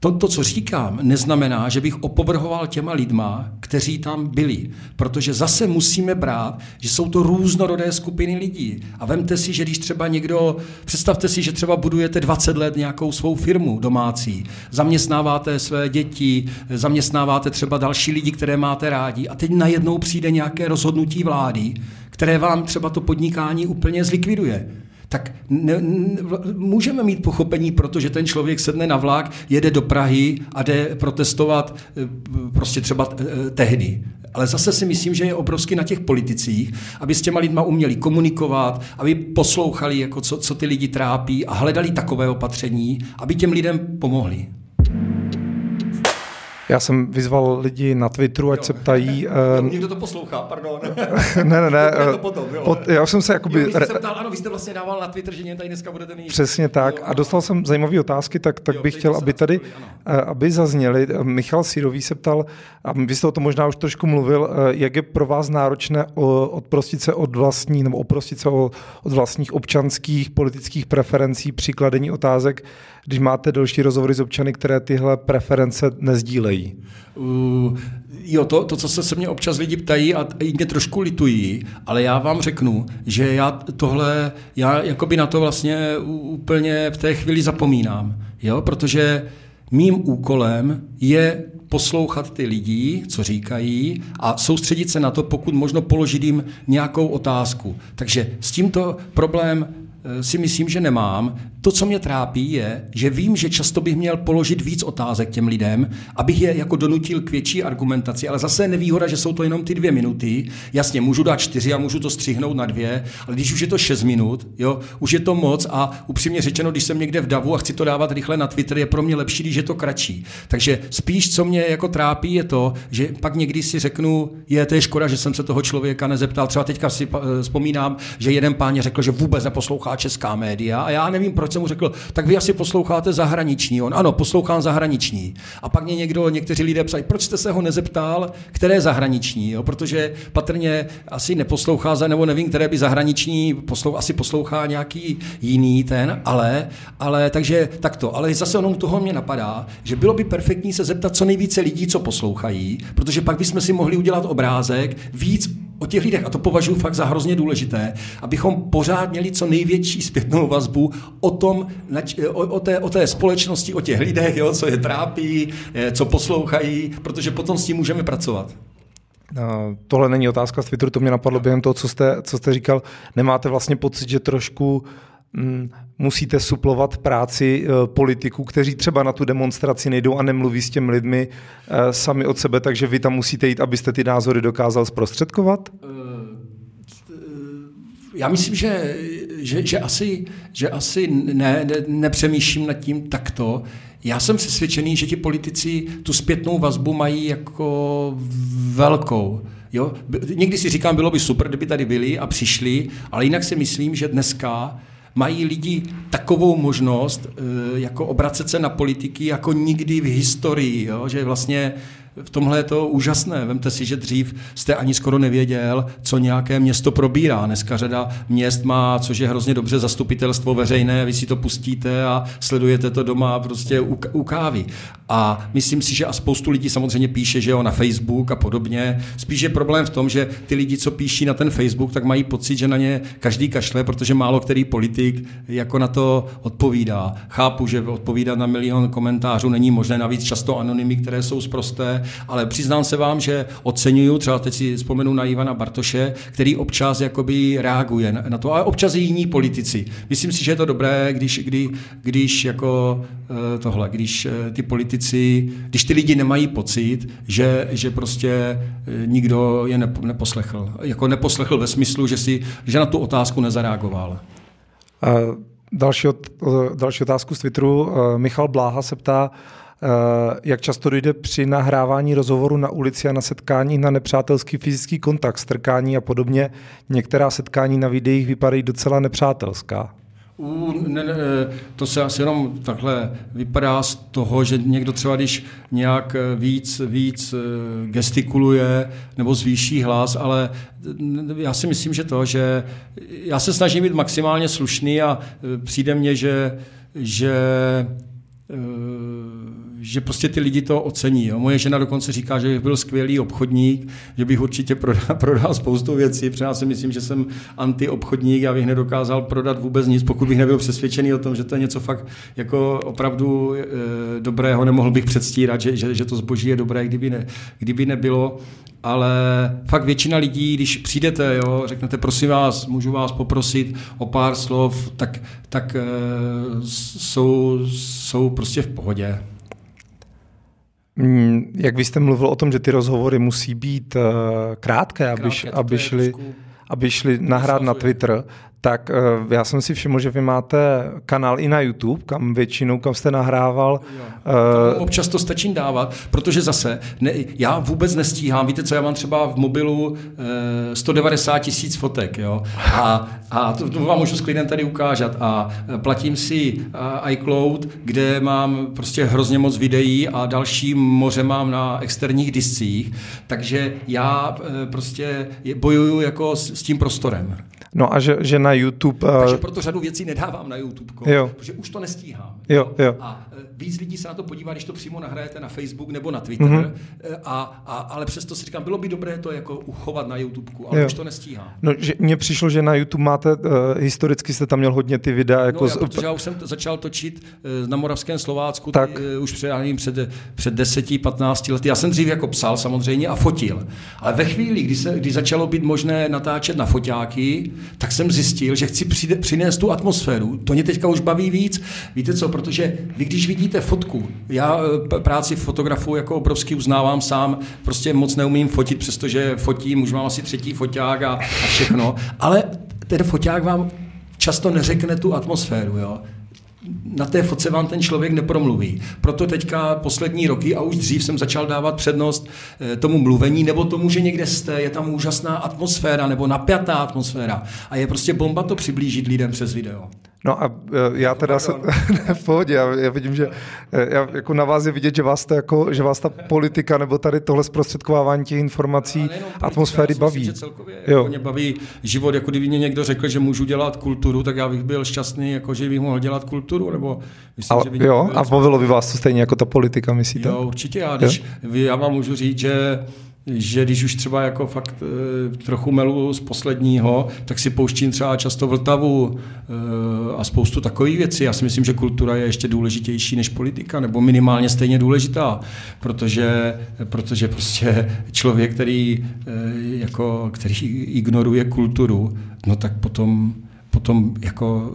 to, to, co říkám, neznamená, že bych opovrhoval těma lidma, kteří tam byli, protože zase musíme brát, že jsou to různorodé skupiny lidí. A vemte si, že když třeba někdo, představte si, že třeba budujete dvacet let nějakou svou firmu domácí, zaměstnáváte své děti, zaměstnáváte třeba další lidi, které máte rádi a teď najednou přijde nějaké rozhodnutí vlády, které vám třeba to podnikání úplně zlikviduje. Tak ne, ne, můžeme mít pochopení, protože ten člověk sedne na vlak, jede do Prahy a jde protestovat prostě třeba tehdy. Ale zase si myslím, že je obrovsky na těch politicích, aby s těma lidma uměli komunikovat, aby poslouchali, jako co, co ty lidi trápí a hledali takové opatření, aby těm lidem pomohli. Já jsem vyzval lidi na Twitteru, ať jo. se ptají... No, uh, někdo to poslouchá, pardon. Ne, ne, ne. To potom, jo. Pot, já jsem se jakoby... Jo, jsem ptal, ano, vy jste vlastně dával na Twitter, že tady dneska budete mít... Přesně tak. Jo, a dostal jsem zajímavé otázky, tak, tak jo, bych chtěl, aby tady stavili, aby zazněli. Michal Syrový se ptal, a vy jste o tom možná už trošku mluvil, jak je pro vás náročné odprostit se od vlastní, nebo oprostit se od vlastních občanských, politických preferencí při kladení otázek, když máte další rozhovory s občany, které tyhle preference nezdílejí. Uh, jo, to, to, co se, se mě občas lidi ptají a mě trošku litují, ale já vám řeknu, že já tohle, já jakoby na to vlastně úplně v té chvíli zapomínám, jo, protože mým úkolem je poslouchat ty lidi, co říkají, a soustředit se na to, pokud možno položit jim nějakou otázku. Takže s tímto problém si myslím, že nemám. To, co mě trápí, je, že vím, že často bych měl položit víc otázek těm lidem, abych je jako donutil k větší argumentaci, ale zase je nevýhoda, že jsou to jenom ty dvě minuty. Jasně, můžu dát čtyři a můžu to střihnout na dvě, ale když už je to šest minut, jo, už je to moc a upřímně řečeno, když jsem někde v davu a chci to dávat rychle na Twitter, je pro mě lepší, když je to kratší. Takže spíš, co mě jako trápí, je to, že pak někdy si řeknu, je to je škoda, že jsem se toho člověka nezeptal. Třeba teďka si vzpomínám, že jeden pán řekl, že vůbec neposlouchá česká média, a já nevím, proč jsem mu řekl, tak vy asi posloucháte zahraniční. On, ano, poslouchám zahraniční. A pak mě někdo, někteří lidé psali, proč jste se ho nezeptal, které zahraniční, jo? Protože patrně asi neposlouchá, nebo nevím, které by zahraniční, poslou, asi poslouchá nějaký jiný ten, ale, ale takže takto. Ale zase ono toho mě napadá, že bylo by perfektní se zeptat co nejvíce lidí, co poslouchají, protože pak bychom si mohli udělat obrázek víc o těch lidech, a to považuji fakt za hrozně důležité, abychom pořád měli co největší zpětnou vazbu o tom, o, o, té, o té společnosti, o těch lidech, jo, co je trápí, co poslouchají, protože potom s tím můžeme pracovat. No, tohle není otázka z Twitteru, to mě napadlo během toho, co jste, co jste říkal. Nemáte vlastně pocit, že trošku mm, musíte suplovat práci e, politiků, kteří třeba na tu demonstraci nejdou a nemluví s těmi lidmi e, sami od sebe, takže vy tam musíte jít, abyste ty názory dokázal zprostředkovat? Já myslím, že, že, že asi, že asi ne, ne, nepřemýšlím nad tím takto. Já jsem přesvědčený, že ti politici tu zpětnou vazbu mají jako velkou. Jo? Někdy si říkám, bylo by super, kdyby tady byli a přišli, ale jinak si myslím, že dneska mají lidi takovou možnost jako obracet se na politiky jako nikdy v historii, jo? Že vlastně v tomhle je to úžasné. Vemte si, že dřív jste ani skoro nevěděl, co nějaké město probírá. Dneska řada měst má, což je hrozně dobře, zastupitelstvo veřejné, vy si to pustíte a sledujete to doma prostě u, u kávy. A myslím si, že a spoustu lidí samozřejmě píše, že jo, na Facebook a podobně. Spíš je problém v tom, že ty lidi, co píší na ten Facebook, tak mají pocit, že na ně každý kašle, protože málo který politik jako na to odpovídá. Chápu, že odpovídat na milion komentářů není možné, navíc často anonymy, které jsou sprosté. Ale přiznám se vám, že oceňuju, třeba teď si vzpomenu na Ivana Bartoše, který občas jakoby reaguje na to, ale občas i jiní politici. Myslím si, že je to dobré, když, kdy, když jako tohle, když ty politici, když ty lidi nemají pocit, že, že prostě nikdo je neposlechl. Jako neposlechl ve smyslu, že, si, že na tu otázku nezareagoval. A další, od, další otázku z Twitteru. Michal Bláha se ptá, jak často dojde při nahrávání rozhovoru na ulici a na setkání na nepřátelský fyzický kontakt, strkání a podobně? Některá setkání na videích vypadají docela nepřátelská. U, ne, ne, to se asi jenom takhle vypadá z toho, že někdo třeba, když nějak víc, víc gestikuluje nebo zvýší hlas, ale já si myslím, že to, že já se snažím být maximálně slušný a přijde mně, že, že že prostě ty lidi to ocení. Jo. Moje žena dokonce říká, že bych byl skvělý obchodník, že bych určitě prodal, prodal spoustu věcí, protože já si myslím, že jsem antiobchodník, já bych nedokázal prodat vůbec nic, pokud bych nebyl přesvědčený o tom, že to je něco fakt jako opravdu e, dobrého, nemohl bych předstírat, že, že, že to zboží je dobré, kdyby, ne, kdyby nebylo. Ale fakt většina lidí, když přijdete, jo, řeknete, prosím vás, můžu vás poprosit o pár slov, tak, tak e, jsou, jsou prostě v pohodě. Jak vy jste mluvil o tom, že ty rozhovory musí být uh, krátké, aby, krátké, aby, šli, aby šli nahrát na Twitter, tak uh, já jsem si všiml, že vy máte kanál i na YouTube, kam většinou, kam jste nahrával. Jo, uh, občas to stačí dávat, protože zase ne, já vůbec nestíhám. Víte co, já mám třeba v mobilu uh, sto devadesát tisíc fotek, jo? A, a to, to vám můžu s klidem tady ukážet. A platím si uh, iCloud, kde mám prostě hrozně moc videí a další moře mám na externích discích, takže já uh, prostě bojuju jako s, s tím prostorem. No a že, že na YouTube... A... Takže proto řadu věcí nedávám na YouTube, protože už to nestíhám. Jo, jo. A víc lidí se na to podívá, když to přímo nahrajete na Facebook nebo na Twitter, mm-hmm. a, a, ale přesto si říkám, bylo by dobré to jako uchovat na YouTube, ale jo. už to nestíhám. No, že mně přišlo, že na YouTube máte, uh, historicky jste tam měl hodně ty videa. Jako no, já, z... protože já už jsem t- začal točit uh, na Moravském Slovácku ty, uh, už před, nevím, před, před deseti patnácti lety. Já jsem dřív jako psal samozřejmě a fotil. Ale ve chvíli, kdy, se, kdy začalo být možné natáčet na foťáky, tak jsem zjistil, že chci přijde, přinést tu atmosféru. To mě teďka už baví víc. Víte co, protože vy, když vidíte fotku, já práci fotografu jako obrovský uznávám sám, prostě moc neumím fotit, přestože fotím, už mám asi třetí foťák a, a všechno, ale ten foťák vám často neřekne tu atmosféru, jo. Na té fotce vám ten člověk nepromluví. Proto teďka poslední roky a už dřív jsem začal dávat přednost tomu mluvení nebo tomu, že někde jste, je tam úžasná atmosféra nebo napjatá atmosféra a je prostě bomba to přiblížit lidem přes video. No a já teda se v pohodě, já, já vidím, že já, jako na vás je vidět, že vás, to jako, že vás ta politika nebo tady tohle zprostředkovávání těch informací, no, politika, atmosféry baví. Myslím, že celkově jako mě baví život, jako kdyby mě někdo řekl, že můžu dělat kulturu, tak já bych byl šťastný, jako že bych mohl dělat kulturu, nebo myslím, ale, že by jo, a bavilo by vás to stejně jako ta politika, myslíte? Jo, určitě, já, když, já vám můžu říct, že že když už třeba jako fakt e, trochu melu z posledního, tak si pouštím třeba často Vltavu e, a spoustu takových věcí. Já si myslím, že kultura je ještě důležitější než politika, nebo minimálně stejně důležitá, protože, protože prostě člověk, který, e, jako, který ignoruje kulturu, no tak potom... potom jako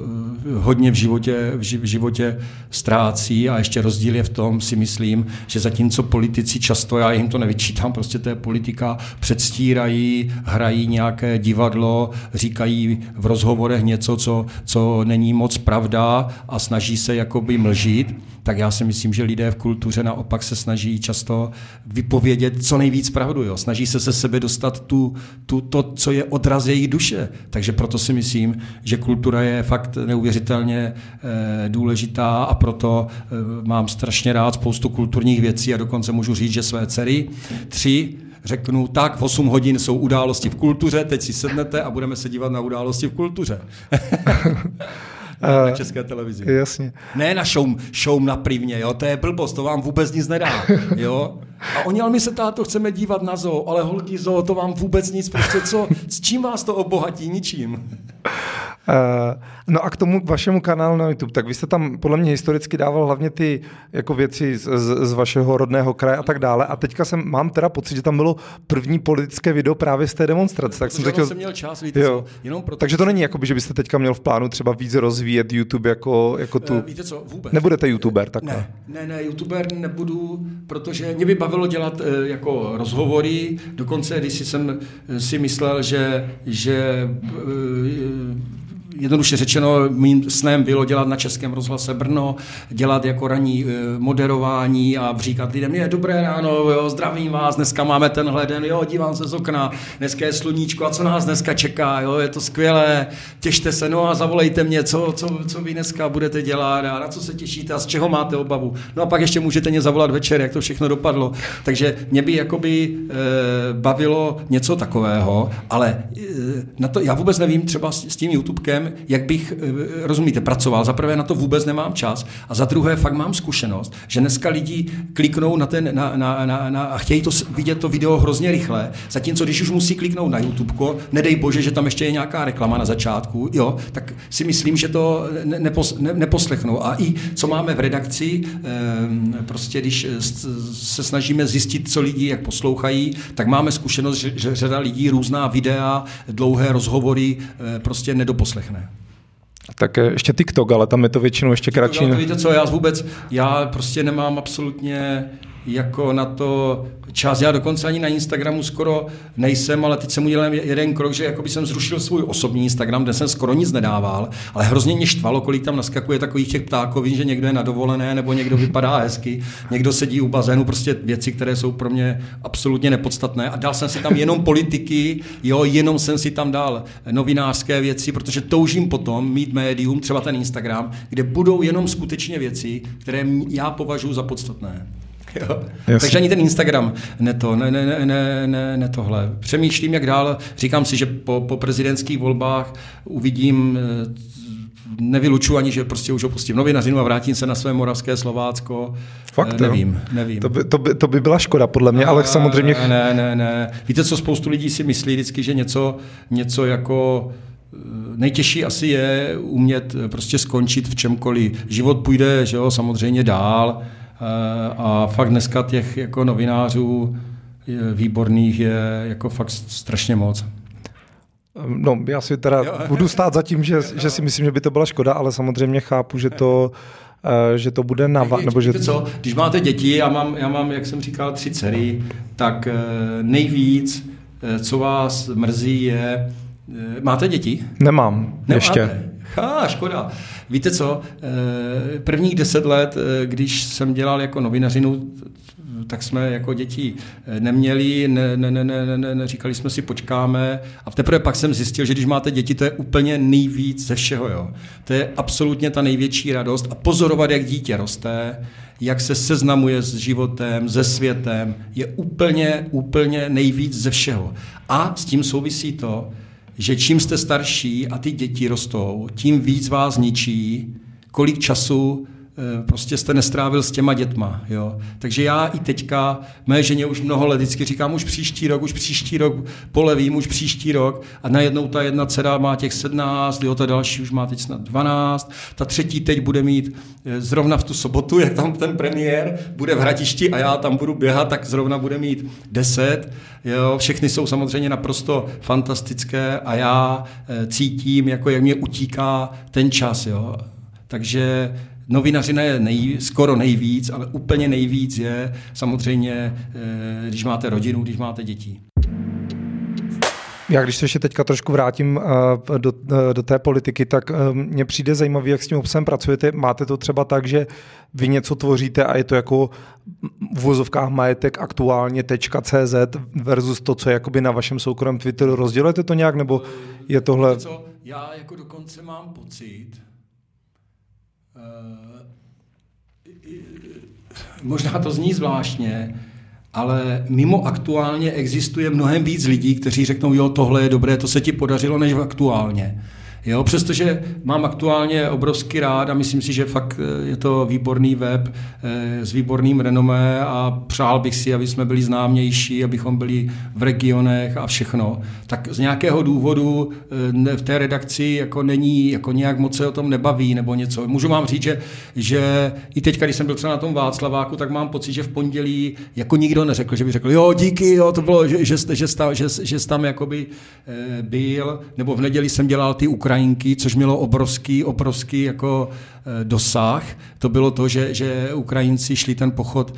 hodně v životě, v životě ztrácí a ještě rozdíl je v tom, si myslím, že zatímco politici často, já jim to nevyčítám, prostě to je politika, předstírají, hrají nějaké divadlo, říkají v rozhovorech něco, co, co není moc pravda a snaží se jakoby mlžit, tak já si myslím, že lidé v kultuře naopak se snaží často vypovědět co nejvíc pravdu, jo? Snaží se se sebe dostat tu, tu, to, co je odraz jejich duše, takže proto si myslím, že kultura je fakt neuvěřitelně e, důležitá a proto e, mám strašně rád spoustu kulturních věcí a dokonce můžu říct, že své dcery tři řeknu, tak v osm hodin jsou události v kultuře, teď si sednete a budeme se dívat na události v kultuře. Na České televizi. Jasně. Ne na šoum, šoum na Privně, jo, to je blbost, to vám vůbec nic nedá, jo. A oni, ale my se, táto, chceme dívat na zoo, ale holky zoo, to vám vůbec nic, prostě co, s čím vás to obohatí, ničím. Uh, no a k tomu vašemu kanálu na YouTube, tak vy jste tam podle mě historicky dával hlavně ty jako věci z, z, z vašeho rodného kraje a tak dále a teďka jsem, mám teda pocit, že tam bylo první politické video právě z té demonstrace. Tak jsem, teďka... jsem měl čas, víte co? Jenom proto... Takže to není jakoby, že byste teďka měl v plánu třeba víc rozvíjet YouTube jako, jako tu... Uh, víte co? Vůbec. Nebudete YouTuber takhle? Ne, ne, ne, YouTuber nebudu, protože mě by bavilo dělat uh, jako rozhovory, dokonce když jsem si myslel, že... že uh, jednoduše řečeno, mým snem bylo dělat na Českém rozhlase Brno, dělat jako ranní moderování a říkat lidem, je dobré ráno, jo, zdravím vás, dneska máme tenhle den, jo, dívám se z okna, dneska je sluníčko a co nás dneska čeká, jo, je to skvělé, těšte se, no a zavolejte mě, co, co, co vy dneska budete dělat a na co se těšíte a z čeho máte obavu. No a pak ještě můžete mě zavolat večer, jak to všechno dopadlo. Takže mě by jakoby e, bavilo něco takového, ale e, na to, já vůbec nevím třeba s, s tím YouTubekem, jak bych, rozumíte, pracoval. Za prvé na to vůbec nemám čas a za druhé fakt mám zkušenost, že dneska lidi kliknou na ten, na, na, na, na, a chtějí to, vidět to video hrozně rychle, zatímco když už musí kliknout na YouTubeko, nedej bože, že tam ještě je nějaká reklama na začátku, jo, tak si myslím, že to nepos, ne, neposlechnou. A i co máme v redakci, prostě když se snažíme zjistit, co lidi jak poslouchají, tak máme zkušenost, že řada lidí různá videa, dlouhé rozhovory prostě nedoposlechnou. Ne. Tak ještě TikTok, ale tam je to většinou ještě kratší. Ne... Víte co, já vůbec, já prostě nemám absolutně jako na to čas. Já dokonce ani na Instagramu skoro nejsem, ale teď jsem udělal jeden krok, že jakoby jsem zrušil svůj osobní Instagram, kde jsem skoro nic nedával, ale hrozně mě štvalo, kolik tam naskakuje takových těch ptákovin, že někdo je na dovolené, nebo někdo vypadá hezky, někdo sedí u bazénu, prostě věci, které jsou pro mě absolutně nepodstatné. A dal jsem si tam jenom politiky, jo, jenom jsem si tam dal novinářské věci, protože toužím potom mít médium, třeba ten Instagram, kde budou jenom skutečně věci, které já považuji za podstatné. Takže ani ten Instagram, ne to, ne, ne, ne, ne, ne tohle. Přemýšlím, jak dál. Říkám si, že po, po prezidentských volbách uvidím, nevylučuji ani, že prostě už opustím novinařinu a vrátím se na své Moravské Slovácko. Fakt, nevím, nevím. To by, to by, to by byla škoda podle mě, a, ale samozřejmě... Ne, ne, ne. Víte, co spoustu lidí si myslí vždycky, že něco, něco jako... Nejtěžší asi je umět prostě skončit v čemkoliv. Život půjde, že jo, samozřejmě dál a fakt dneska těch jako novinářů výborných je jako fakt strašně moc. No, já si teda budu stát za tím, že, že si myslím, že by to byla škoda, ale samozřejmě chápu, že to, že to bude nava... Nebo že... Co? Když máte děti, já mám, já mám, jak jsem říkal, tři dcery, tak nejvíc, co vás mrzí, je... Máte děti? Nemám, ještě. Chá, škoda. Víte co, prvních deset let, když jsem dělal jako novinařinu, tak jsme jako děti neměli, ne, ne, ne, ne, ne, neříkali jsme si počkáme a teprve pak jsem zjistil, že když máte děti, to je úplně nejvíc ze všeho. Jo. To je absolutně ta největší radost a pozorovat, jak dítě roste, jak se seznamuje s životem, se světem, je úplně, úplně nejvíc ze všeho. A s tím souvisí to, že čím jste starší a ty děti rostou, tím víc vás ničí, kolik času prostě jste nestrávil s těma dětma. Jo. Takže já i teďka, mé ženě už mnoho let vždycky říkám, už příští rok, už příští rok, polevím, už příští rok a najednou ta jedna dcera má těch sedmnáct, jo, ta další už má teď snad dvanáct, ta třetí teď bude mít zrovna v tu sobotu, jak tam ten premiér bude v Hradišti a já tam budu běhat, tak zrovna bude mít deset. Jo, všechny jsou samozřejmě naprosto fantastické a já cítím, jako jak mě utíká ten čas. Jo. Takže novinařina je nej, skoro nejvíc, ale úplně nejvíc je samozřejmě, když máte rodinu, když máte děti. Já když se ještě teďka trošku vrátím do, do té politiky, tak mně přijde zajímavý, jak s tím obsahem pracujete. Máte to třeba tak, že vy něco tvoříte a je to jako v uvozovkách majetek aktuálně tečka cé zet versus to, co je jakoby na vašem soukromém Twitteru. Rozdělujete to nějak, nebo je tohle... Co? Já jako dokonce mám pocit... Možná to zní zvláštně, ale mimo aktuálně existuje mnohem víc lidí, kteří řeknou, jo, tohle je dobré, to se ti podařilo, než v aktuálně. Jo, přestože mám aktuálně obrovsky rád a myslím si, že fakt je to výborný web s výborným renomé a přál bych si, aby jsme byli známější, abychom byli v regionech a všechno. Tak z nějakého důvodu v té redakci jako není, jako nějak moc se o tom nebaví nebo něco. Můžu vám říct, že, že i teď, když jsem byl třeba na tom Václaváku, tak mám pocit, že v pondělí jako nikdo neřekl, že by řekl, jo, díky, jo, to bylo, že, že, že, že, že jsi tam jakoby byl, nebo v neděli jsem dělal ty Ukrajiny, což mělo obrovský, obrovský jako dosah. To bylo to, že, že Ukrajinci šli ten pochod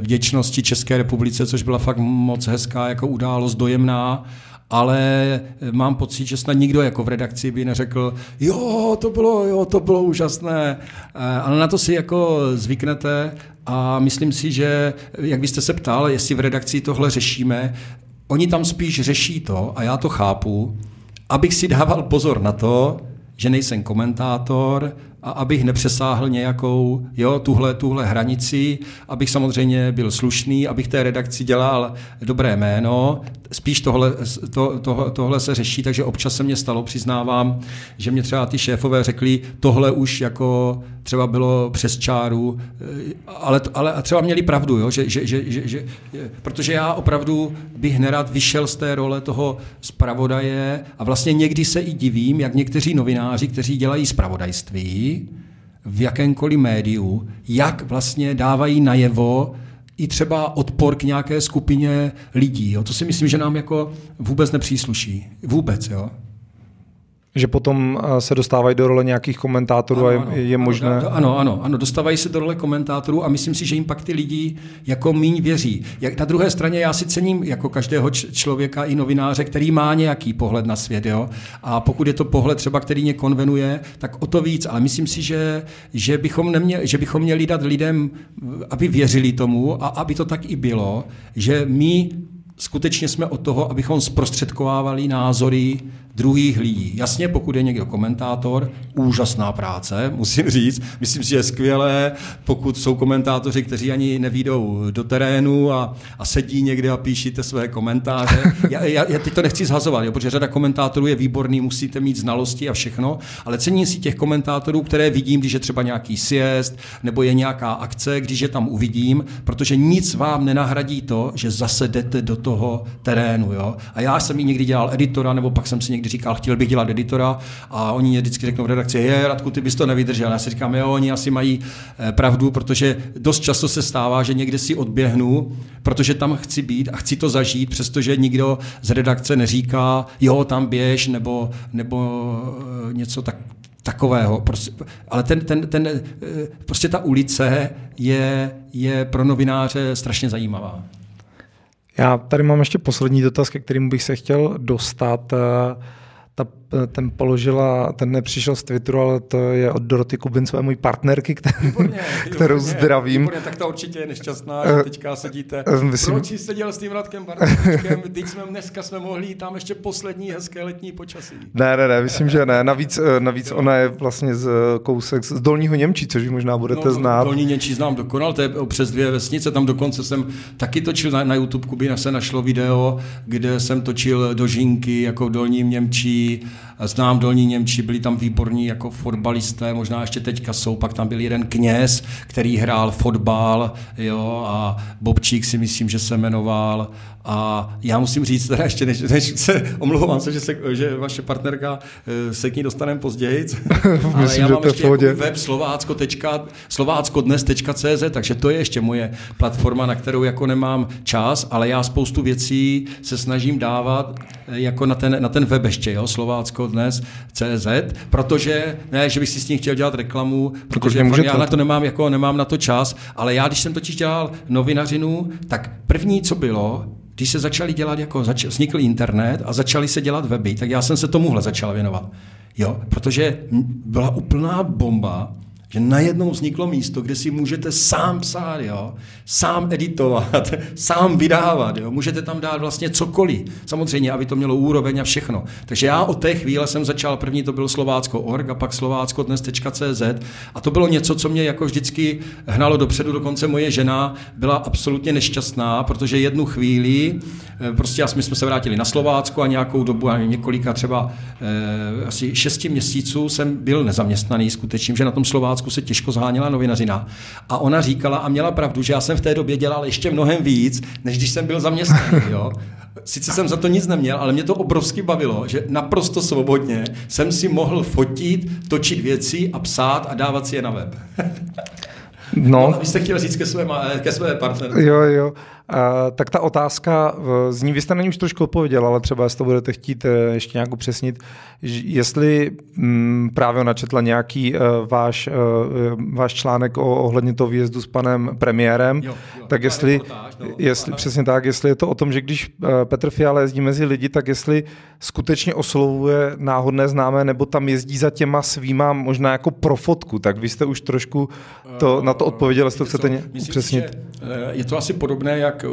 vděčnosti České republice, což byla fakt moc hezká jako událost, dojemná, ale mám pocit, že snad nikdo jako v redakci by neřekl, jo, to bylo, jo, to bylo úžasné, ale na to si jako zvyknete a myslím si, že, jak byste se ptal, jestli v redakci tohle řešíme, oni tam spíš řeší to a já to chápu, abych si dával pozor na to, že nejsem komentátor a abych nepřesáhl nějakou jo, tuhle, tuhle hranici, abych samozřejmě byl slušný, abych té redakci dělal dobré jméno. Spíš tohle, to, to, tohle se řeší, takže občas se mě stalo, přiznávám, že mě třeba ty šéfové řekli, tohle už jako třeba bylo přes čáru, ale, ale třeba měli pravdu, jo, že, že, že, že, že, protože já opravdu bych nerad vyšel z té role toho zpravodaje a vlastně někdy se i divím, jak někteří novináři, kteří dělají zpravodajství v jakémkoliv médiu, jak vlastně dávají najevo i třeba odpor k nějaké skupině lidí. Jo. To si myslím, že nám jako vůbec nepřísluší. Vůbec, jo. Že potom se dostávají do role nějakých komentátorů ano, ano, a je, je ano, možné... Ano, ano, ano, dostávají se do role komentátorů a myslím si, že jim pak ty lidi jako míň věří. Jak na druhé straně já si cením jako každého č- člověka i novináře, který má nějaký pohled na svět, jo? A pokud je to pohled třeba, který mě konvenuje, tak o to víc, ale myslím si, že, že, bychom, neměli, že bychom měli dát lidem, aby věřili tomu a aby to tak i bylo, že my skutečně jsme od toho, abychom zprostředkovávali názory druhých lidí. Jasně, pokud je někdo komentátor, úžasná práce, musím říct. Myslím si, že je skvělé, pokud jsou komentátoři, kteří ani nevídou do terénu a, a sedí někde a píšíte své komentáře. Já, já, já teď to nechci zhazovat, jo, protože řada komentátorů je výborný, musíte mít znalosti a všechno, ale cením si těch komentátorů, které vidím, když je třeba nějaký sjezd nebo je nějaká akce, když je tam uvidím, protože nic vám nenahradí to, že zase jdete do toho terénu. Jo. A já jsem i někdy dělal editora, nebo pak jsem si někdy říkal, chtěl bych dělat editora a oni mě vždycky řeknou v redakci, je, Radku, ty bys to nevydržel. Já si říkám, jo, oni asi mají pravdu, protože dost často se stává, že někde si odběhnu, protože tam chci být a chci to zažít, přestože nikdo z redakce neříká, jo, tam běž, nebo, nebo něco tak, takového. Prostě, ale ten, ten, ten, prostě ta ulice je, je pro novináře strašně zajímavá. Já tady mám ještě poslední dotaz, ke kterému bych se chtěl dostat. Ta, ten položila, ten nepřišel z Twitteru, ale to je od Doroty Kubincové, mojí partnerky, který, výborně, kterou výborně, zdravím. Výborně, tak ta určitě je nešťastná, že teďka sedíte. Myslím, proč jsi seděl s tím Radkem Bartoníčkem? Teď jsme dneska jsme mohli jít tam ještě poslední hezké letní počasí. Ne, ne, ne, myslím, že ne. Navíc, navíc ona je vlastně z kousek z Dolního Němčí, což možná budete no, znát. Dolní Němčí znám dokonal, to je přes dvě vesnice, tam dokonce jsem taky točil na, na YouTube, Kubina se našlo video, kde jsem točil dožinky jako v Dolním Němčí. Znám Dolní Němčí, byli tam výborní jako fotbalisté, možná ještě teďka jsou, pak tam byl jeden kněz, který hrál fotbal, jo, a Bobčík si myslím, že se jmenoval. A já musím říct, teda ještě než, než se, omlouvám se, že, se, že vaše partnerka se k ní dostaneme později, ale myslím, já mám ještě jako web Slovackodnes tečka cé zet, takže to je ještě moje platforma, na kterou jako nemám čas, ale já spoustu věcí se snažím dávat jako na ten, na ten web ještě, jo, Slovackodnes tečka cé zet, protože ne, že bych si s ním chtěl dělat reklamu, protože já na to nemám, jako, nemám na to čas, ale já, když jsem totiž dělal novinařinu, tak první, co bylo, když se začali dělat, jako zač- vznikl internet a začali se dělat weby, tak já jsem se tomuhle začal věnovat. Jo, protože byla úplná bomba, že najednou vzniklo místo, kde si můžete sám psát, jo, sám editovat, sám vydávat, jo, můžete tam dát vlastně cokoliv, samozřejmě, aby to mělo úroveň a všechno. Takže já od té chvíle jsem začal, první to bylo Slovácko tečka org a pak Slovackodnes tečka cé zet a to bylo něco, co mě jako vždycky hnalo dopředu, dokonce moje žena byla absolutně nešťastná, protože jednu chvíli, prostě my jsme se vrátili na Slovácko a nějakou dobu, ani několika třeba eh, asi šesti měsíců jsem byl nezaměstnaný skutečně, že na tom Slovácku se těžko zháněla novinařina. A ona říkala a měla pravdu, že já jsem v té době dělal ještě mnohem víc, než když jsem byl zaměstnaný, jo. Sice jsem za to nic neměl, ale mě to obrovsky bavilo, že naprosto svobodně jsem si mohl fotit, točit věci a psát a dávat si je na web. No. No, vy jste chtěl říct ke své, ke své partnerky. Jo, jo. A, tak ta otázka, z ní vy jste na ní už trošku odpověděl, ale třeba jestli to budete chtít ještě nějak upřesnit, jestli m, právě načetla nějaký uh, váš, uh, váš článek o, ohledně toho výjezdu s panem premiérem, jo, jo, tak jestli, reportáž, no, jestli přesně tak, jestli je to o tom, že když uh, Petr Fiala jezdí mezi lidi, tak jestli skutečně oslovuje náhodné známé, nebo tam jezdí za těma svýma možná jako pro fotku, tak vy jste už trošku to, uh, na to odpověděl, jestli to chcete ně, myslím, upřesnit. Že je to asi podobné, jak Tak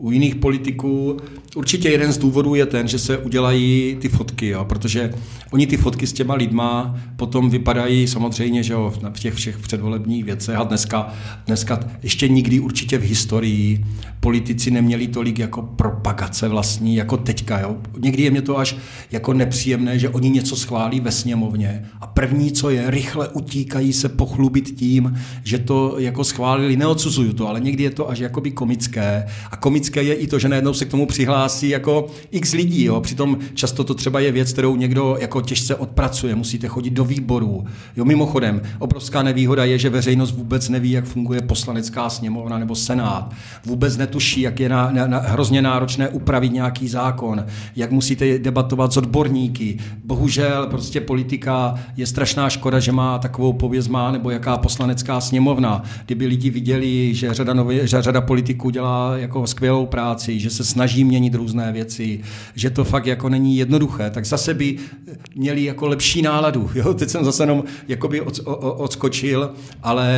u jiných politiků. Určitě jeden z důvodů je ten, že se udělají ty fotky, jo, protože oni ty fotky s těma lidma potom vypadají samozřejmě, že jo, v těch všech předvolebních věcech a dneska, dneska ještě nikdy určitě v historii politici neměli tolik jako propagace vlastní, jako teďka. Jo. Někdy je mě to až jako nepříjemné, že oni něco schválí ve sněmovně a první, co je, rychle utíkají se pochlubit tím, že to jako schválili. Neodsuzuju to, ale někdy je to až jakoby komické. A komické je i to, že najednou se k tomu přihlásí jako x lidí. Jo. Přitom často to třeba je věc, kterou někdo jako těžce odpracuje. Musíte chodit do výborů. Jo, mimochodem, obrovská nevýhoda je, že veřejnost vůbec neví, jak funguje poslanecká sněmovna nebo senát. Vůbec netuší, jak je na, na, na, hrozně náročné upravit nějaký zákon. Jak musíte debatovat s odborníky. Bohužel prostě politika je strašná škoda, že má takovou pověst má, nebo jaká poslanecká sněmovna. Kdyby lidi viděli, že řada, nově, že řada politiků dělá jako skvělou práci, že se snaží měnit různé věci, že to fakt jako není jednoduché, tak zase by měli jako lepší náladu. Jo? Teď jsem zase jenom jakoby od, o, odskočil, ale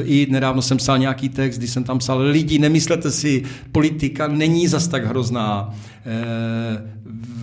e, i nedávno jsem psal nějaký text, kdy jsem tam psal, lidi, nemyslete si, politika není zas tak hrozná. E,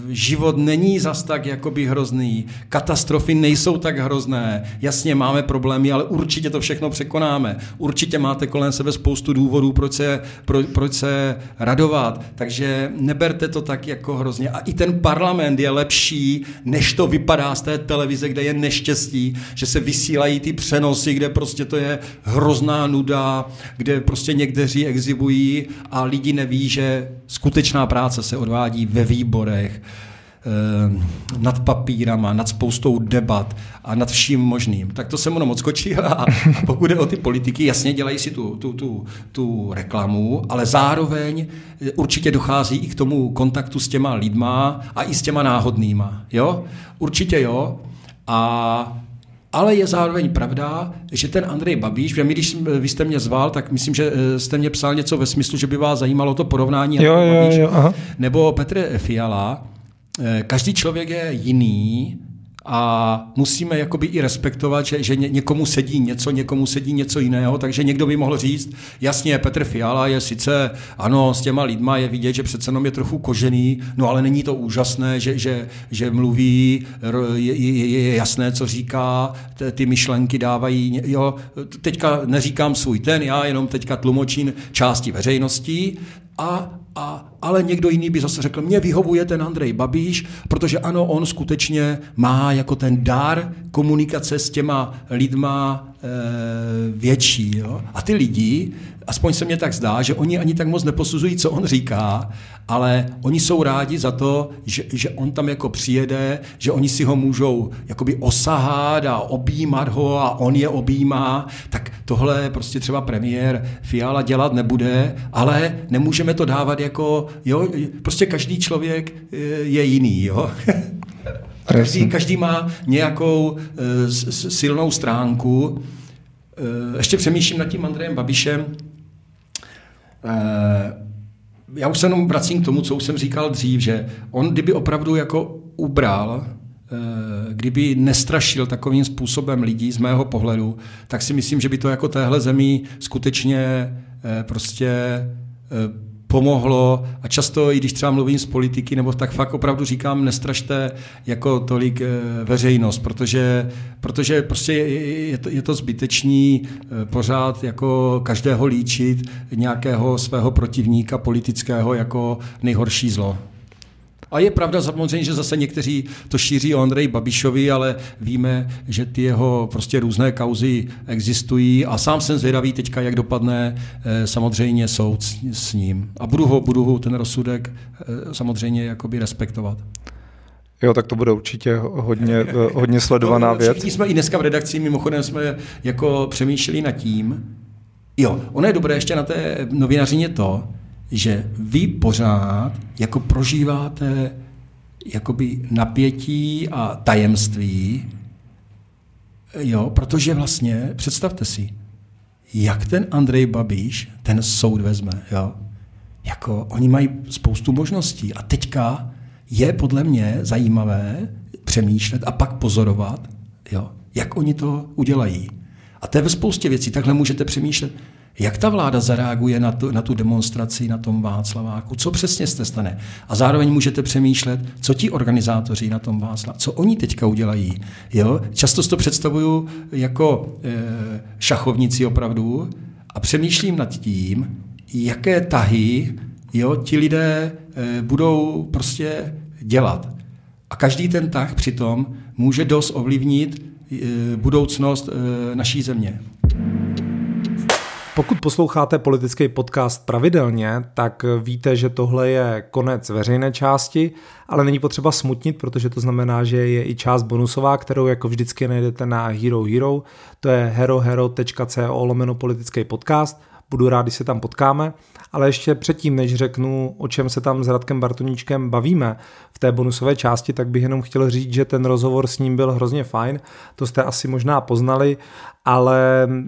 život není zas tak jakoby hrozný, katastrofy nejsou tak hrozné, jasně máme problémy, ale určitě to všechno překonáme, určitě máte kolem sebe spoustu důvodů, proč se, pro, proč se radovat, takže neberte to tak jako hrozně a i ten parlament je lepší, než to vypadá z té televize, kde je neštěstí, že se vysílají ty přenosy, kde prostě to je hrozná nuda, kde prostě někteří exibují a lidi neví, že skutečná práce se odvádí ve výborech, nad papírama, nad spoustou debat a nad vším možným. Tak to jsem ono odskočil a pokud jde o ty politiky, jasně dělají si tu, tu, tu, tu reklamu, ale zároveň určitě dochází i k tomu kontaktu s těma lidma a i s těma náhodnýma. Jo? Určitě jo. A ale je zároveň pravda, že ten Andrej Babiš, že my, když vy jste mě zval, tak myslím, že jste mě psal něco ve smyslu, že by vás zajímalo to porovnání jo, jo, Babiš, jo, nebo Petr Fiala. Každý člověk je jiný a musíme jakoby i respektovat, že, že někomu sedí něco, někomu sedí něco jiného, takže někdo by mohl říct, jasně, Petr Fiala je sice, ano, s těma lidma je vidět, že přece jenom je trochu kožený, no ale není to úžasné, že, že, že mluví, je, je, je jasné, co říká, ty myšlenky dávají, jo, teďka neříkám svůj ten, já jenom teďka tlumočím části veřejnosti, a A, ale někdo jiný by zase řekl, mně vyhovuje ten Andrej Babiš, protože ano, on skutečně má jako ten dar komunikace s těma lidma e, větší. Jo? A ty lidi, aspoň se mně tak zdá, že oni ani tak moc neposuzují, co on říká, ale oni jsou rádi za to, že, že on tam jako přijede, že oni si ho můžou jakoby osahat a objímat ho a on je objímá, tak tohle prostě třeba premiér Fiala dělat nebude, ale nemůžeme to dávat jako, jo, prostě každý člověk je jiný, jo. Každý, každý má nějakou silnou stránku. Ještě přemýšlím nad tím Andrejem Babišem. Já už se jenom vracím k tomu, co už jsem říkal dřív, že on kdyby opravdu jako ubral, kdyby nestrašil takovým způsobem lidí z mého pohledu, tak si myslím, že by to jako téhle zemí skutečně prostě pomohlo a často, i když třeba mluvím s politiky, nebo tak fakt opravdu říkám, nestrašte jako tolik veřejnost, protože, protože prostě je to, je to zbytečný pořád jako každého líčit nějakého svého protivníka politického jako nejhorší zlo. A je pravda samozřejmě, že zase někteří to šíří o Andreji Babišovi, ale víme, že ty jeho prostě různé kauzy existují a sám jsem zvědavý teďka, jak dopadne samozřejmě soud s ním. A budu ho, budu ho ten rozsudek samozřejmě jakoby respektovat. Jo, tak to bude určitě hodně, hodně sledovaná věc. Všichni jsme i dneska v redakci, mimochodem jsme jako přemýšleli nad tím. Jo, ono je dobré ještě na té novinařině to, že vy pořád jako prožíváte jakoby napětí a tajemství, jo, protože vlastně, představte si, jak ten Andrej Babiš ten soud vezme, jo, jako oni mají spoustu možností a teďka je podle mě zajímavé přemýšlet a pak pozorovat, jo, jak oni to udělají. A to je ve spoustě věcí, takhle můžete přemýšlet, jak ta vláda zareaguje na tu, na tu demonstraci na tom Václaváku? Co přesně se stane? A zároveň můžete přemýšlet, co ti organizátoři na tom Václaváku, co oni teďka udělají. Jo? Často si to představuju jako e, šachovnici opravdu a přemýšlím nad tím, jaké tahy, jo, ti lidé e, budou prostě dělat. A každý ten tah přitom může dost ovlivnit e, budoucnost e, naší země. Pokud posloucháte politický podcast pravidelně, tak víte, že tohle je konec veřejné části, ale není potřeba smutnit, protože to znamená, že je i část bonusová, kterou jako vždycky najdete na Hero Hero, to je herohero.co lomeno politický podcast, budu rád, když se tam potkáme, ale ještě předtím, než řeknu, o čem se tam s Radkem Bartoníčkem bavíme v té bonusové části, tak bych jenom chtěl říct, že ten rozhovor s ním byl hrozně fajn, to jste asi možná poznali, ale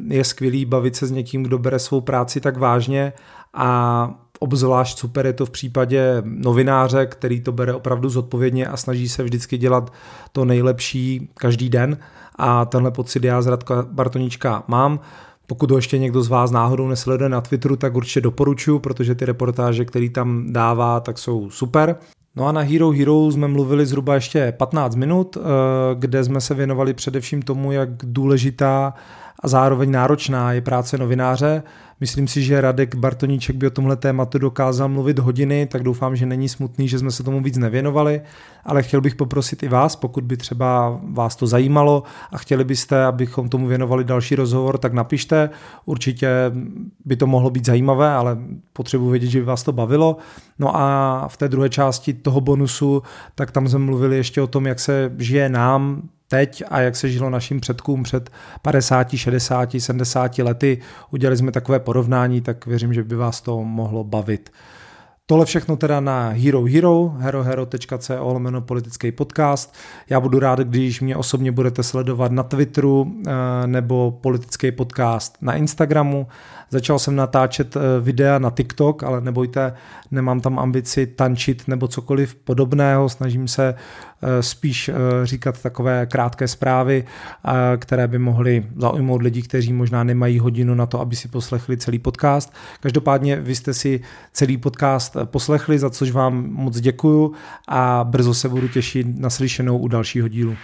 je skvělý bavit se s někým, kdo bere svou práci tak vážně a obzvlášť super je to v případě novináře, který to bere opravdu zodpovědně a snaží se vždycky dělat to nejlepší každý den a tenhle pocit já z Radka Bartoníčka mám. Pokud ho ještě někdo z vás náhodou nesleduje na Twitteru, tak určitě doporučuji, protože ty reportáže, které tam dává, tak jsou super. No a na Hero Hero jsme mluvili zhruba ještě patnáct minut, kde jsme se věnovali především tomu, jak důležitá a zároveň náročná je práce novináře. Myslím si, že Radek Bartoníček by o tomhle tématu dokázal mluvit hodiny, tak doufám, že není smutný, že jsme se tomu víc nevěnovali, ale chtěl bych poprosit i vás, pokud by třeba vás to zajímalo a chtěli byste, abychom tomu věnovali další rozhovor, tak napište. Určitě by to mohlo být zajímavé, ale potřebuji vědět, že by vás to bavilo. No a v té druhé části toho bonusu, tak tam jsme mluvili ještě o tom, jak se žije nám teď a jak se žilo našim předkům před padesáti, šedesáti, sedmdesáti lety. Udělali jsme takové porovnání, tak věřím, že by vás to mohlo bavit. Tohle všechno teda na Hero Hero, herohero.co lomeno politický podcast. Já budu rád, když mě osobně budete sledovat na Twitteru nebo politický podcast na Instagramu. Začal jsem natáčet videa na TikTok, ale nebojte, nemám tam ambici tančit nebo cokoliv podobného. Snažím se spíš říkat takové krátké zprávy, které by mohly zaujmout lidi, kteří možná nemají hodinu na to, aby si poslechli celý podcast. Každopádně vy jste si celý podcast poslechli, za což vám moc děkuju a brzo se budu těšit na slyšenou u dalšího dílu.